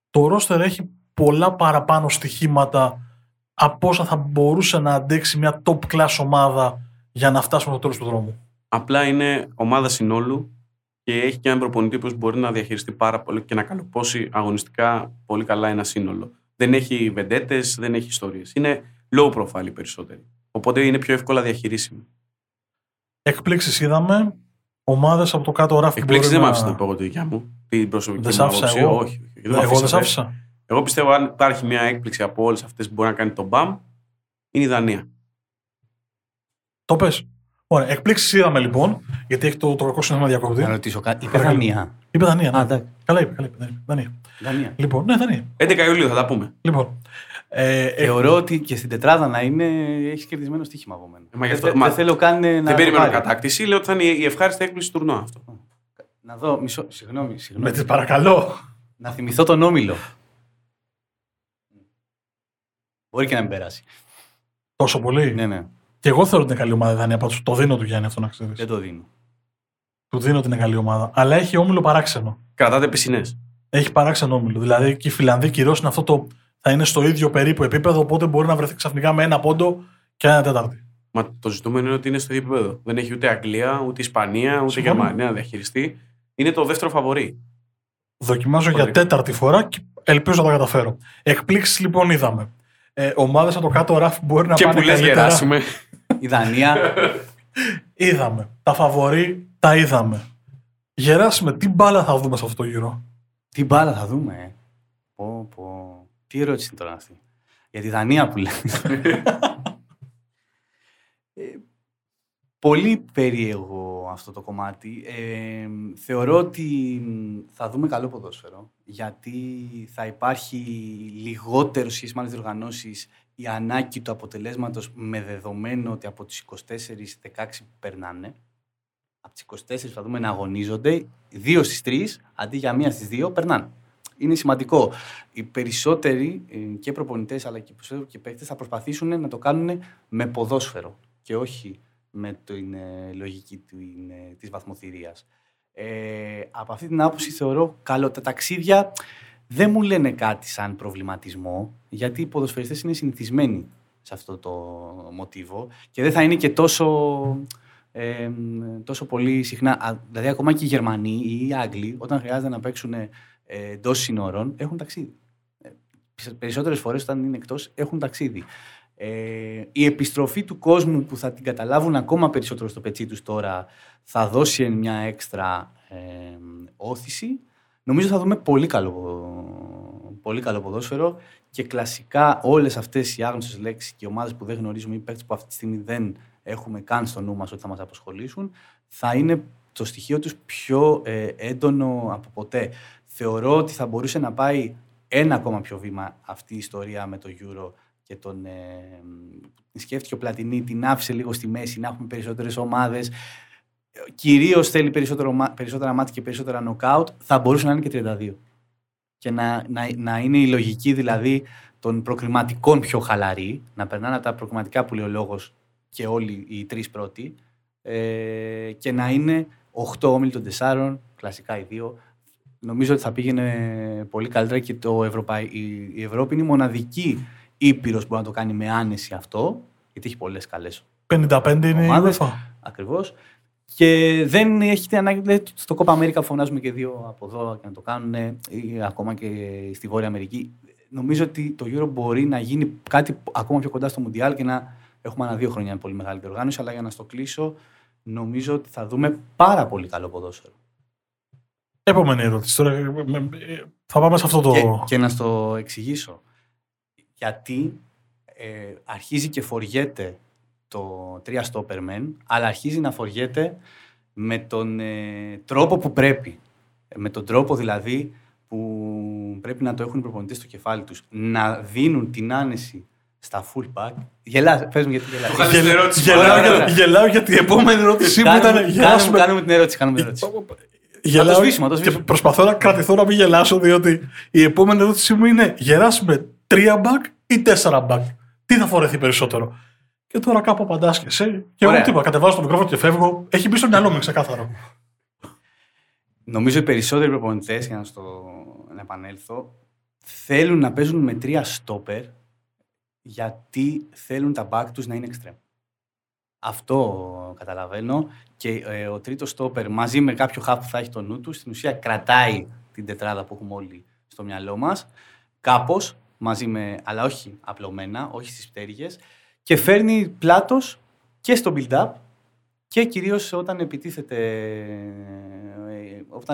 το ρόστερ έχει πολλά παραπάνω στοιχήματα από όσα θα μπορούσε να αντέξει μια top class ομάδα για να φτάσουμε στο τέλος του δρόμου. Απλά είναι ομάδα συνόλου και έχει και έναν προπονητή που μπορεί να διαχειριστεί πάρα πολύ και να καλοπώσει αγωνιστικά πολύ καλά ένα σύνολο. Δεν έχει βεντέτες, δεν έχει ιστορίες. Είναι low profile περισσότεροι. Οπότε είναι πιο εύκολα διαχειρίσιμη. Εκπλήξεις είδαμε. Ομάδες από το κάτω ράφι. Εκπλήξεις δεν μ' άφησε να πω εγώ τη δικιά μου. Την προσωπική μου άποψη. Εγώ δεν σ' άφησα. Εγώ πιστεύω αν υπάρχει μια έκπληξη από όλες αυτές που μπορεί να κάνει το μπαμ, είναι η Δανία. Το πες. Ωραία. Εκπλήξεις είδαμε λοιπόν, γιατί έχει το τροχικό σύστημα διακοπτή. Να ρωτήσω κάτι. Είπε Δανία. Είπε Δανία. Ναι. Καλά είπε. Δανία. Λοιπόν, ναι, Δανία. 11 Ιουλίου θα τα πούμε. Λοιπόν. Θεωρώ ότι και στην τετράδα να είναι, έχει κερδισμένο στοίχημα από μένα. Δεν θέλω καν να. Δεν περίμενα κατάκτηση. Λέω ότι θα είναι η ευχάριστη έκπληξη του τουρνουά αυτό. Να δω. Μισό. Συγγνώμη. Με τις παρακαλώ. Να θυμηθώ τον όμιλο. Μπορεί και να μην περάσει. Τόσο πολύ. Ναι. Και εγώ θεωρώ ότι είναι καλή ομάδα η Δανία. Πάντως το δίνω του Γιάννη αυτό να ξέρεις. Δεν το δίνω. Του δίνω ότι είναι καλή ομάδα. Αλλά έχει όμιλο παράξενο. Κρατάτε πισινές. Έχει παράξενο όμιλο. Δηλαδή και οι Φιλανδοί και οι Ρώσοι είναι αυτό το. Θα είναι στο ίδιο περίπου επίπεδο, οπότε μπορεί να βρεθεί ξαφνικά με 1 πόντο και 1/4. Μα το ζητούμενο είναι ότι είναι στο ίδιο επίπεδο. Δεν έχει ούτε Αγγλία, ούτε Ισπανία, ούτε Γερμανία να διαχειριστεί. Είναι το δεύτερο φαβορί. Δοκιμάζω για 4η φορά και ελπίζω να τα καταφέρω. Εκπλήξεις λοιπόν είδαμε. Ομάδες από το κάτω ράφι μπορεί να πάνε καλύτερα. Και που λες Γεράσιμε. Η Δανία. Είδαμε. Τα φαβορί τα είδαμε. Γεράσιμε, τι μπάλα θα δούμε σε αυτό το γύρο. Τι μπάλα θα δούμε. Τι ερώτηση είναι τώρα αυτή. Για τη Δανία που λέμε. Πολύ περίεργο αυτό το κομμάτι. Θεωρώ ότι θα δούμε καλό ποδόσφαιρο, γιατί θα υπάρχει λιγότερο σχέση με άλλες διοργανώσεις. η ανάγκη του αποτελέσματος με δεδομένο ότι από τις 24-16 που περνάνε, από τις 24 θα δούμε να αγωνίζονται, 2 στις 3 αντί για 1 στις 2 περνάνε. Είναι σημαντικό. Οι περισσότεροι και προπονητές αλλά και παίκτες θα προσπαθήσουν να το κάνουν με ποδόσφαιρο και όχι με την λογική της βαθμοθηρίας. Από αυτή την άποψη θεωρώ καλό. Τα ταξίδια δεν μου λένε κάτι σαν προβληματισμό, γιατί οι ποδοσφαιριστές είναι συνηθισμένοι σε αυτό το μοτίβο και δεν θα είναι και τόσο πολύ συχνά. Δηλαδή ακόμα και οι Γερμανοί ή οι Άγγλοι όταν χρειάζεται να παίξουν εντός σύνορων έχουν ταξίδι. Περισσότερες φορές όταν είναι εκτός έχουν ταξίδι. Η επιστροφή του κόσμου που θα την καταλάβουν ακόμα περισσότερο στο πετσί τους τώρα θα δώσει μια έξτρα όθηση. Νομίζω θα δούμε πολύ καλό ποδόσφαιρο και κλασικά όλες αυτές οι άγνωστες λέξεις και οι ομάδες που δεν γνωρίζουμε ή παίκτες που αυτή τη στιγμή δεν έχουμε καν στο νου μας ότι θα μας απασχολήσουν θα είναι το στοιχείο τους πιο έντονο από ποτέ. Θεωρώ ότι θα μπορούσε να πάει ένα ακόμα πιο βήμα αυτή η ιστορία με το Euro και τον σκέφτηκε ο Πλατινί, την άφησε λίγο στη μέση, να έχουμε περισσότερες ομάδες. Κυρίως θέλει περισσότερα μάτια και περισσότερα νοκάουτ. Θα μπορούσε να είναι και 32. Και να είναι η λογική δηλαδή των προκριματικών πιο χαλαρή, να περνάνε από τα προκριματικά που λέει ο λόγος και όλοι οι 3 πρώτοι, και να είναι 8 όμιλοι των 4, κλασικά οι 2. Νομίζω ότι θα πήγαινε πολύ καλύτερα και η Ευρώπη είναι η μοναδική ήπειρος που μπορεί να το κάνει με άνεση αυτό, γιατί έχει πολλές καλές 55 ομάδες, είναι ακριβώς. Και δεν έχετε ανάγκη, στο Copa America φωνάζουμε και 2 από εδώ και να το κάνουν, ή ακόμα και στη Βόρεια Αμερική. Νομίζω ότι το Euro μπορεί να γίνει κάτι ακόμα πιο κοντά στο Mundial και να έχουμε ανά 2 χρόνια πολύ μεγάλη οργάνωση. Αλλά για να στο κλείσω, νομίζω ότι θα δούμε πάρα πολύ καλό ποδόσφαιρο. Επόμενη ερώτηση. Τώρα θα πάμε σε αυτό το. Και να στο εξηγήσω. Γιατί αρχίζει και φοριέται το 3 stopper men, αλλά αρχίζει να φοριέται με τον τρόπο που πρέπει. Με τον τρόπο δηλαδή που πρέπει να το έχουν οι προπονητές στο κεφάλι τους. Να δίνουν την άνεση στα full back. Γελάς, πες μου γιατί γελάς. Γελάω γιατί η επόμενη ερώτησή μου ήταν. Κάνουμε την ερώτηση. Γελάω και προσπαθώ να κρατηθώ να μην γελάσω, διότι η επόμενη ερώτησή μου είναι γεράσουμε 3 back ή 4 back. Τι θα φορεθεί περισσότερο. Και τώρα κάπου απαντάς και εσύ. Και εγώ τίποτα. Κατεβάζω το μικρόφωνο και φεύγω. Έχει μπει στο μυαλό μου, ξεκάθαρο. Νομίζω οι περισσότεροι προπονητές, για να επανέλθω, θέλουν να παίζουν με 3 στόπερ γιατί θέλουν τα back τους να είναι extreme. Αυτό καταλαβαίνω. Και ο 3ος στόπερ μαζί με κάποιο half που θα έχει το νου του, στην ουσία κρατάει την τετράδα που έχουμε όλοι στο μυαλό μας. Κάπως, αλλά όχι απλωμένα, όχι στις πτέρυγες. Και φέρνει πλάτος και στο build-up και κυρίως όταν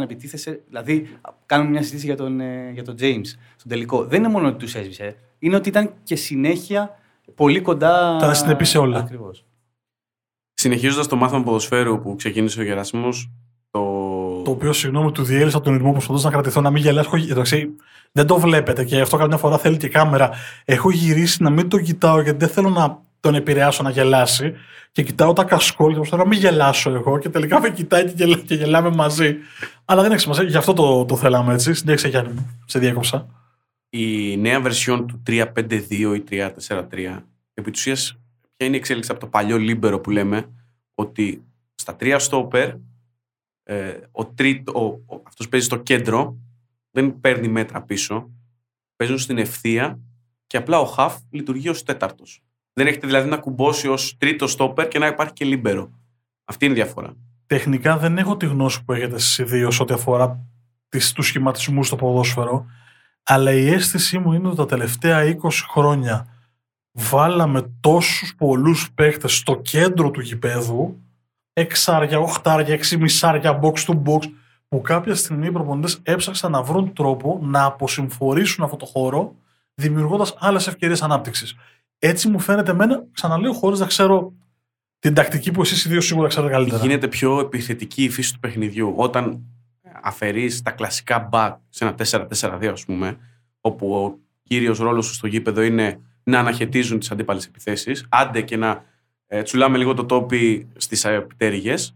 επιτίθεσαι, δηλαδή κάνουμε μια συζήτηση για τον James στον τελικό. Δεν είναι μόνο ότι τους έσβησε, είναι ότι ήταν και συνέχεια πολύ κοντά. Τα συνεπεί σε όλα. Ακριβώς. Συνεχίζοντας το μάθημα ποδοσφαίρου που ξεκίνησε ο Γεράσιμος, το οποίο, συγγνώμη, του διέλυσα τον ειρμό προσπαθώντας να κρατηθώ να μην γελάσω. Δεν το βλέπετε και αυτό καμιά φορά θέλει και κάμερα. Έχω γυρίσει να μην τον κοιτάω γιατί δεν θέλω να τον επηρεάσω να γελάσει. Και κοιτάω τα κασκόλ και προσπαθώ να μην γελάσω εγώ. Και τελικά με κοιτάει και γελάμε μαζί. Αλλά δεν έχει σημασία, γι' αυτό το θέλαμε έτσι. Συνέχισε, Γιάννη, σε διέκοψα. Η νέα version του 3-5-2 ή 3-4-3 επί της ουσίας, ποια είναι η εξέλιξη από το παλιό Libero που λέμε ότι στα 3 stopper. Αυτός παίζει στο κέντρο, δεν παίρνει μέτρα πίσω, παίζουν στην ευθεία και απλά ο half λειτουργεί ως 4ος. Δεν έχετε δηλαδή να κουμπώσει ως 3ο στόπερ και να υπάρχει και λίμπερο. Αυτή είναι η διαφορά. Τεχνικά δεν έχω τη γνώση που έχετε εσείς ιδίως ό,τι αφορά τους σχηματισμούς στο ποδόσφαιρο, αλλά η αίσθησή μου είναι ότι τα τελευταία 20 χρόνια βάλαμε τόσους πολλούς παίχτες στο κέντρο του γηπέδου, 6άρια, 8άρια, 6,5άρια, box to box, που κάποια στιγμή οι προπονητές έψαξαν να βρουν τρόπο να αποσυμφορήσουν αυτό το χώρο, δημιουργώντας άλλες ευκαιρίες ανάπτυξης. Έτσι μου φαίνεται εμένα, ξαναλέω, χωρίς να ξέρω την τακτική που εσείς οι δύο σίγουρα ξέρετε καλύτερα. Γίνεται πιο επιθετική η φύση του παιχνιδιού. Όταν αφαιρείς τα κλασικά back σε ένα 4-4-2, ας πούμε, όπου ο κύριος ρόλος σου στο γήπεδο είναι να αναχαιτίζουν τις αντίπαλες επιθέσεις, άντε και να τσουλάμε λίγο το τόπι στις πτέρυγες,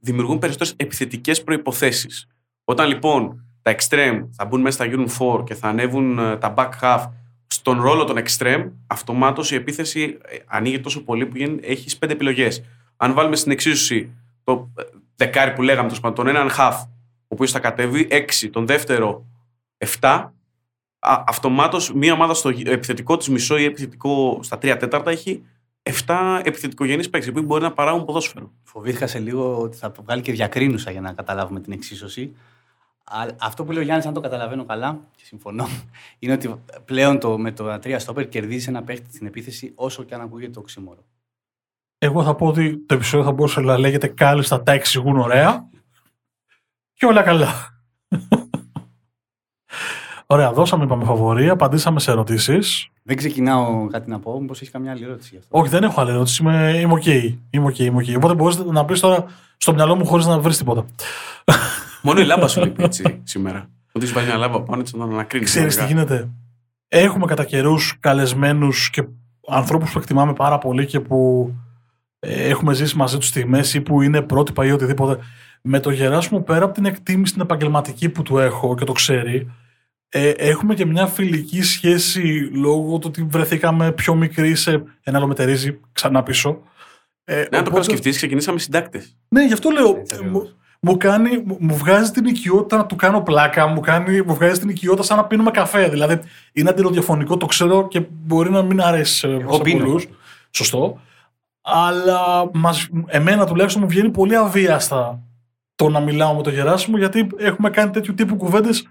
δημιουργούν περισσότερες επιθετικές προϋποθέσεις. Όταν λοιπόν τα extreme θα μπουν μέσα στα Euro 4 και θα ανέβουν τα back half στον ρόλο των extreme, αυτομάτως η επίθεση ανοίγει τόσο πολύ που έχεις 5 επιλογές. Αν βάλουμε στην εξίσωση το δεκάρι που λέγαμε, τον έναν half, ο οποίος θα κατέβει 6, τον δεύτερο 7, αυτομάτως μία ομάδα στο επιθετικό της μισό ή επιθετικό στα 3 τέταρτα έχει 7 επιθετικογενείς παίκτες που μπορεί να παράγουν ποδόσφαιρο. Φοβήθηκα σε λίγο ότι θα βγάλει και διακρίνουσα για να καταλάβουμε την εξίσωση. Αυτό που λέει ο Γιάννης, αν το καταλαβαίνω καλά και συμφωνώ, είναι ότι πλέον με το 3 στόπερ κερδίζει ένα παίκτη στην επίθεση, όσο και αν ακούγεται το οξύμορο. Εγώ θα πω ότι το επεισόδιο θα μπορούσε να λέγεται κάλλιστα τα εξηγούν ωραία και όλα καλά. Ωραία, δώσαμε, είπαμε φαβορί, απαντήσαμε σε ερωτήσεις. Δεν ξεκινάω κάτι να πω, μήπως έχει καμιά άλλη ερώτηση γι' αυτό. Όχι, δεν έχω άλλη ερώτηση, είμαι οκ. Okay. Οπότε μπορείς να πεις τώρα στο μυαλό μου χωρίς να βρεις τίποτα. Μόνο η λάμπα σου λείπει έτσι σήμερα. Ότι σου πάει μια λάμπα πάνω έτσι να ανακρίνει. Ξέρεις τι γίνεται. Έχουμε κατά καιρούς καλεσμένους και ανθρώπους που εκτιμάμε πάρα πολύ και που έχουμε ζήσει μαζί τους στιγμές ή που είναι πρότυπα ή οτιδήποτε. Με το Γεράσιμο, πέρα από την εκτίμηση την επαγγελματική που του έχω και το ξέρει, έχουμε και μια φιλική σχέση λόγω του ότι βρεθήκαμε πιο μικροί σε ένα άλλο μετερίζει ξανά πίσω. Να το ξανασκεφτείς, ξεκινήσαμε συντάκτες. Ναι, γι' αυτό λέω. Μου βγάζει την οικειότητα να του κάνω πλάκα, μου βγάζει την οικειότητα σαν να πίνουμε καφέ. Δηλαδή είναι αντιραδιοφωνικό, το ξέρω και μπορεί να μην αρέσει σε πολλούς. Σωστό. Αλλά εμένα τουλάχιστον μου βγαίνει πολύ αβίαστα το να μιλάω με τον Γεράσιμο, γιατί έχουμε κάνει τέτοιου τύπου κουβέντες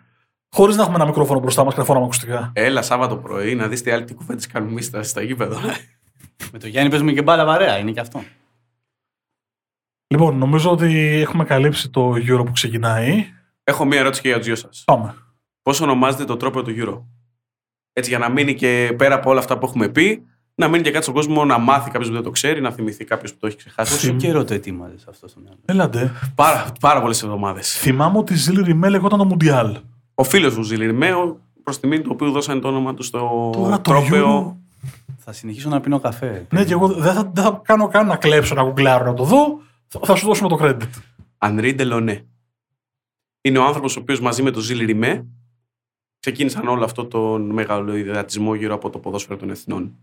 χωρίς να έχουμε ένα μικρόφωνο μπροστά μας και να φοράμε ακουστικά. Έλα Σάββατο πρωί να δεις τι άλλη κουβέντες κάνουμε εμείς στα γήπεδα. Με τον Γιάννη παίζουμε και μπάλα βαρέα, είναι και αυτό. Λοιπόν, νομίζω ότι έχουμε καλύψει το Euro που ξεκινάει. Έχω μία ερώτηση και για τους δύο σας. Πάμε. Πώς ονομάζεται το τρόπο του Euro? Έτσι, για να μείνει και πέρα από όλα αυτά που έχουμε πει, να μείνει και κάτι στον κόσμο, να μάθει κάποιος που δεν το ξέρει, να θυμηθεί κάποιος που το έχει ξεχάσει. Πόσο καιρό το ετοίμαζες αυτό στο μυαλό? Έλατε. Πάρα πολλές εβδομάδες. Θυμάμαι ότι Ζήλι Ριμέ λεγόταν το Μουντιάλ. Ο φίλος μου Ζήλι Ριμέ, προς τιμή του οποίου δώσανε το όνομα του στο τρόπαιο. Θα συνεχίσω να πίνω καφέ. Ναι, και εγώ δεν θα κάνω καν να κλέψω, να γουγκλάρω, να το δω. Θα σου δώσουμε το credit. Ανρί Ντελονέ. Είναι ο άνθρωπος ο οποίος μαζί με τον Ζήλι Ριμέ ξεκίνησαν όλο αυτό τον μεγαλοειδεατισμό γύρω από το ποδόσφαιρο των εθνών.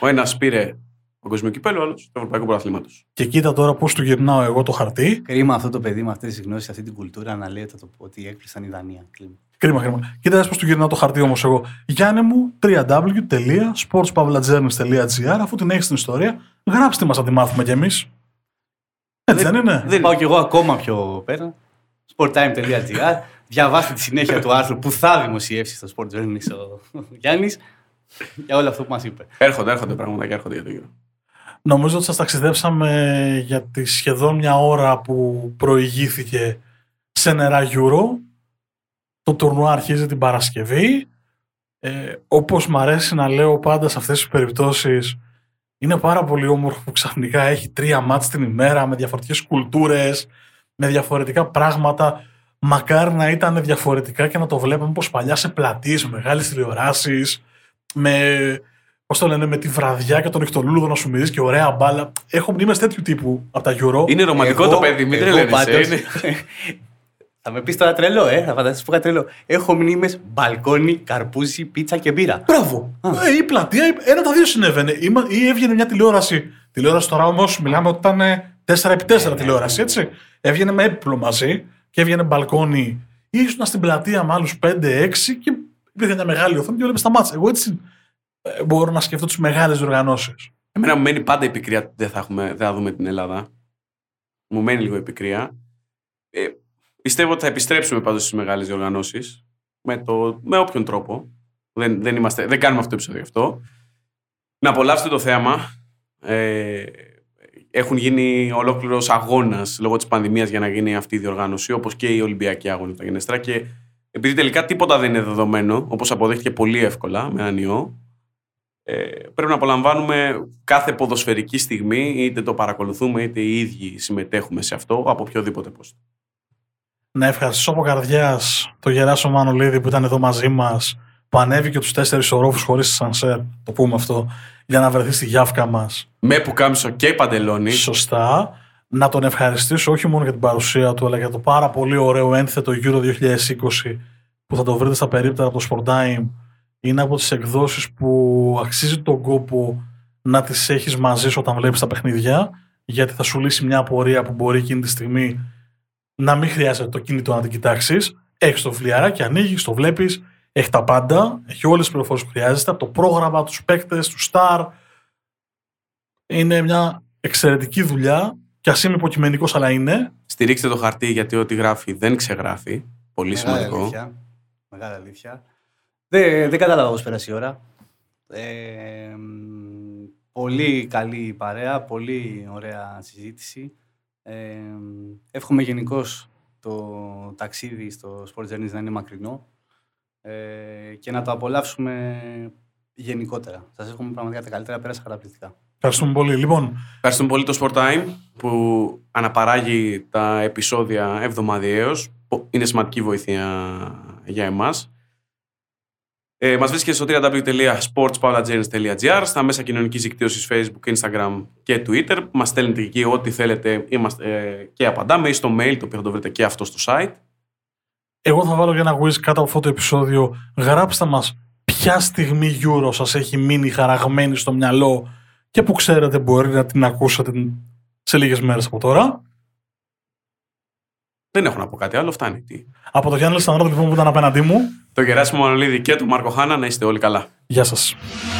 Ο ένας πήρε παγκόσμιο κυπέλλο, ο άλλος το Ευρωπαϊκό Πρωταθλήματος. Και κοίτα τώρα πώς του γυρνάω εγώ το χαρτί. Κρίμα αυτό το παιδί με αυτές τις γνώσεις, αυτή την κουλτούρα να λέει ότι έκλεισαν η Δανία. Κρίμα. Κοίτα πώς του γυρνάω το χαρτί όμως εγώ. Γιάννη μου, www.sportspavlagernis.gr, αφού την έχεις την ιστορία, γράψτε μας να τη μάθουμε κι εμείς. Δεν πάω κι εγώ ακόμα πιο πέρα. sporttime.gr. Διαβάστε τη συνέχεια του άρθρου που θα δημοσιεύσει στο Sport Journey ο Γιάννης για όλο αυτό που μας είπε. Έρχονται πράγματα και έρχονται για το γύρο. Νομίζω ότι σας ταξιδέψαμε για τη σχεδόν μια ώρα που προηγήθηκε σε νερά Euro. Το τουρνουά αρχίζει την Παρασκευή. Όπως μ' αρέσει να λέω πάντα σε αυτές τις περιπτώσεις, είναι πάρα πολύ όμορφο που ξαφνικά έχει 3 μάτς την ημέρα με διαφορετικές κουλτούρες, με διαφορετικά πράγματα. Μακάρι να ήταν διαφορετικά και να το βλέπαμε όπως παλιά σε πλατείες, μεγάλες τηλεοράσεις, με τη βραδιά και τον νυχτολούλουδο να σου μυρίζει και ωραία μπάλα. Έχω μνήμες τέτοιου τύπου από τα Euro. Είναι ρομαντικό το παιδί, μην τρελαίνεσαι. Θα με πεις τώρα τρελό, θα φανταστείς που είχα τρελό. Έχω μνήμες μπαλκόνι, καρπούζι, πίτσα και μπύρα. Μπράβο. Η πλατεία, ένα από τα δύο συνέβαινε. Ή έβγαινε μια τηλεόραση. Τηλεόραση τώρα όμως, μιλάμε ότι ήταν 4x4 τηλεόραση, έτσι. Έβγαινε με έπιπλο μαζί και έβγαινε μπαλκόνι. Ήσουν στην πλατεία με άλλους 5-6 και υπήρχε μια μεγάλη οθόνη και βλέπεις τα μάτσα. Εγώ έτσι μπορώ να σκεφτώ τις μεγάλες διοργανώσεις. Εμένα μου μένει πάντα η πικρία ότι δεν θα δούμε την Ελλάδα. Μου μένει λίγο η πικρία. Πιστεύω ότι θα επιστρέψουμε πάντως στις μεγάλες διοργανώσεις με όποιον τρόπο. Δεν κάνουμε αυτό το επεισόδιο αυτό. Να απολαύσετε το θέαμα. Έχουν γίνει ολόκληρος αγώνας λόγω της πανδημίας για να γίνει αυτή η διοργάνωση, όπως και οι Ολυμπιακοί αγώνες τα Γενεστρά. Και επειδή τελικά τίποτα δεν είναι δεδομένο, όπως αποδέχτηκε πολύ εύκολα με έναν ιό, πρέπει να απολαμβάνουμε κάθε ποδοσφαιρική στιγμή, είτε το παρακολουθούμε, είτε οι ίδιοι συμμετέχουμε σε αυτό από οποιοδήποτε πόστο. Να ευχαριστήσω από καρδιάς τον Γεράσο Μανολίδη που ήταν εδώ μαζί μας που ανέβηκε τους 4 ορόφους χωρίς σανσέρ, το πούμε αυτό, για να βρεθεί στη γιάφκα μας. Με πουκάμισο και παντελόνι. Σωστά. Να τον ευχαριστήσω όχι μόνο για την παρουσία του, αλλά για το πάρα πολύ ωραίο ένθετο Euro 2020 που θα το βρείτε στα περίπτερα από το Sportime. Είναι από τις εκδόσεις που αξίζει τον κόπο να τις έχεις μαζί σου όταν βλέπεις τα παιχνίδια, γιατί θα σου λύσει μια απορία που μπορεί εκείνη τη στιγμή να μην χρειάζεται το κινητό να την κοιτάξεις. Έχεις το βιβλιαράκι, ανοίγεις, το βλέπεις, έχει τα πάντα, έχει όλες τις πληροφορίες που χρειάζεται, από το πρόγραμμα, τους παίκτες, τους star. Είναι μια εξαιρετική δουλειά και ας είμαι υποκειμενικός, αλλά είναι. Στηρίξτε το χαρτί, γιατί ό,τι γράφει δεν ξεγράφει. Πολύ σημαντικό. Αλήθεια. Μεγάλη αλήθεια. Δεν κατάλαβα πώς πέρασε η ώρα. Πολύ καλή παρέα, πολύ ωραία συζήτηση. Εύχομαι γενικώς το ταξίδι στο Sport Journeys να είναι μακρινό και να το απολαύσουμε γενικότερα. Σας εύχομαι πραγματικά τα καλύτερα, πέρασα χαρακτηριστικά. Ευχαριστούμε πολύ. Λοιπόν, ευχαριστούμε πολύ το Sport Time που αναπαράγει τα επεισόδια εβδομαδιαίως. Είναι σημαντική βοήθεια για εμάς. Μας βρίσκεται στο www.sportspaulagenes.gr, στα μέσα κοινωνικής δικτύωσης Facebook, Instagram και Twitter. Μας στέλνετε εκεί ό,τι θέλετε, και απαντάμε, ή στο mail, το οποίο θα το βρείτε και αυτό στο site. Εγώ θα βάλω για ένα quiz κάτω από αυτό το επεισόδιο. Γράψτε μας ποια στιγμή Euro σας έχει μείνει χαραγμένη στο μυαλό και που ξέρετε μπορεί να την ακούσετε σε λίγες μέρες από τώρα. Δεν έχω να πω κάτι άλλο, φτάνει. Από το Γιάννη Λεστανδράτο λοιπόν που ήταν απέναντί μου, το Γεράσιμο Μανολίδη και τον Μάρκο Χάνα, να είστε όλοι καλά. Γεια σας.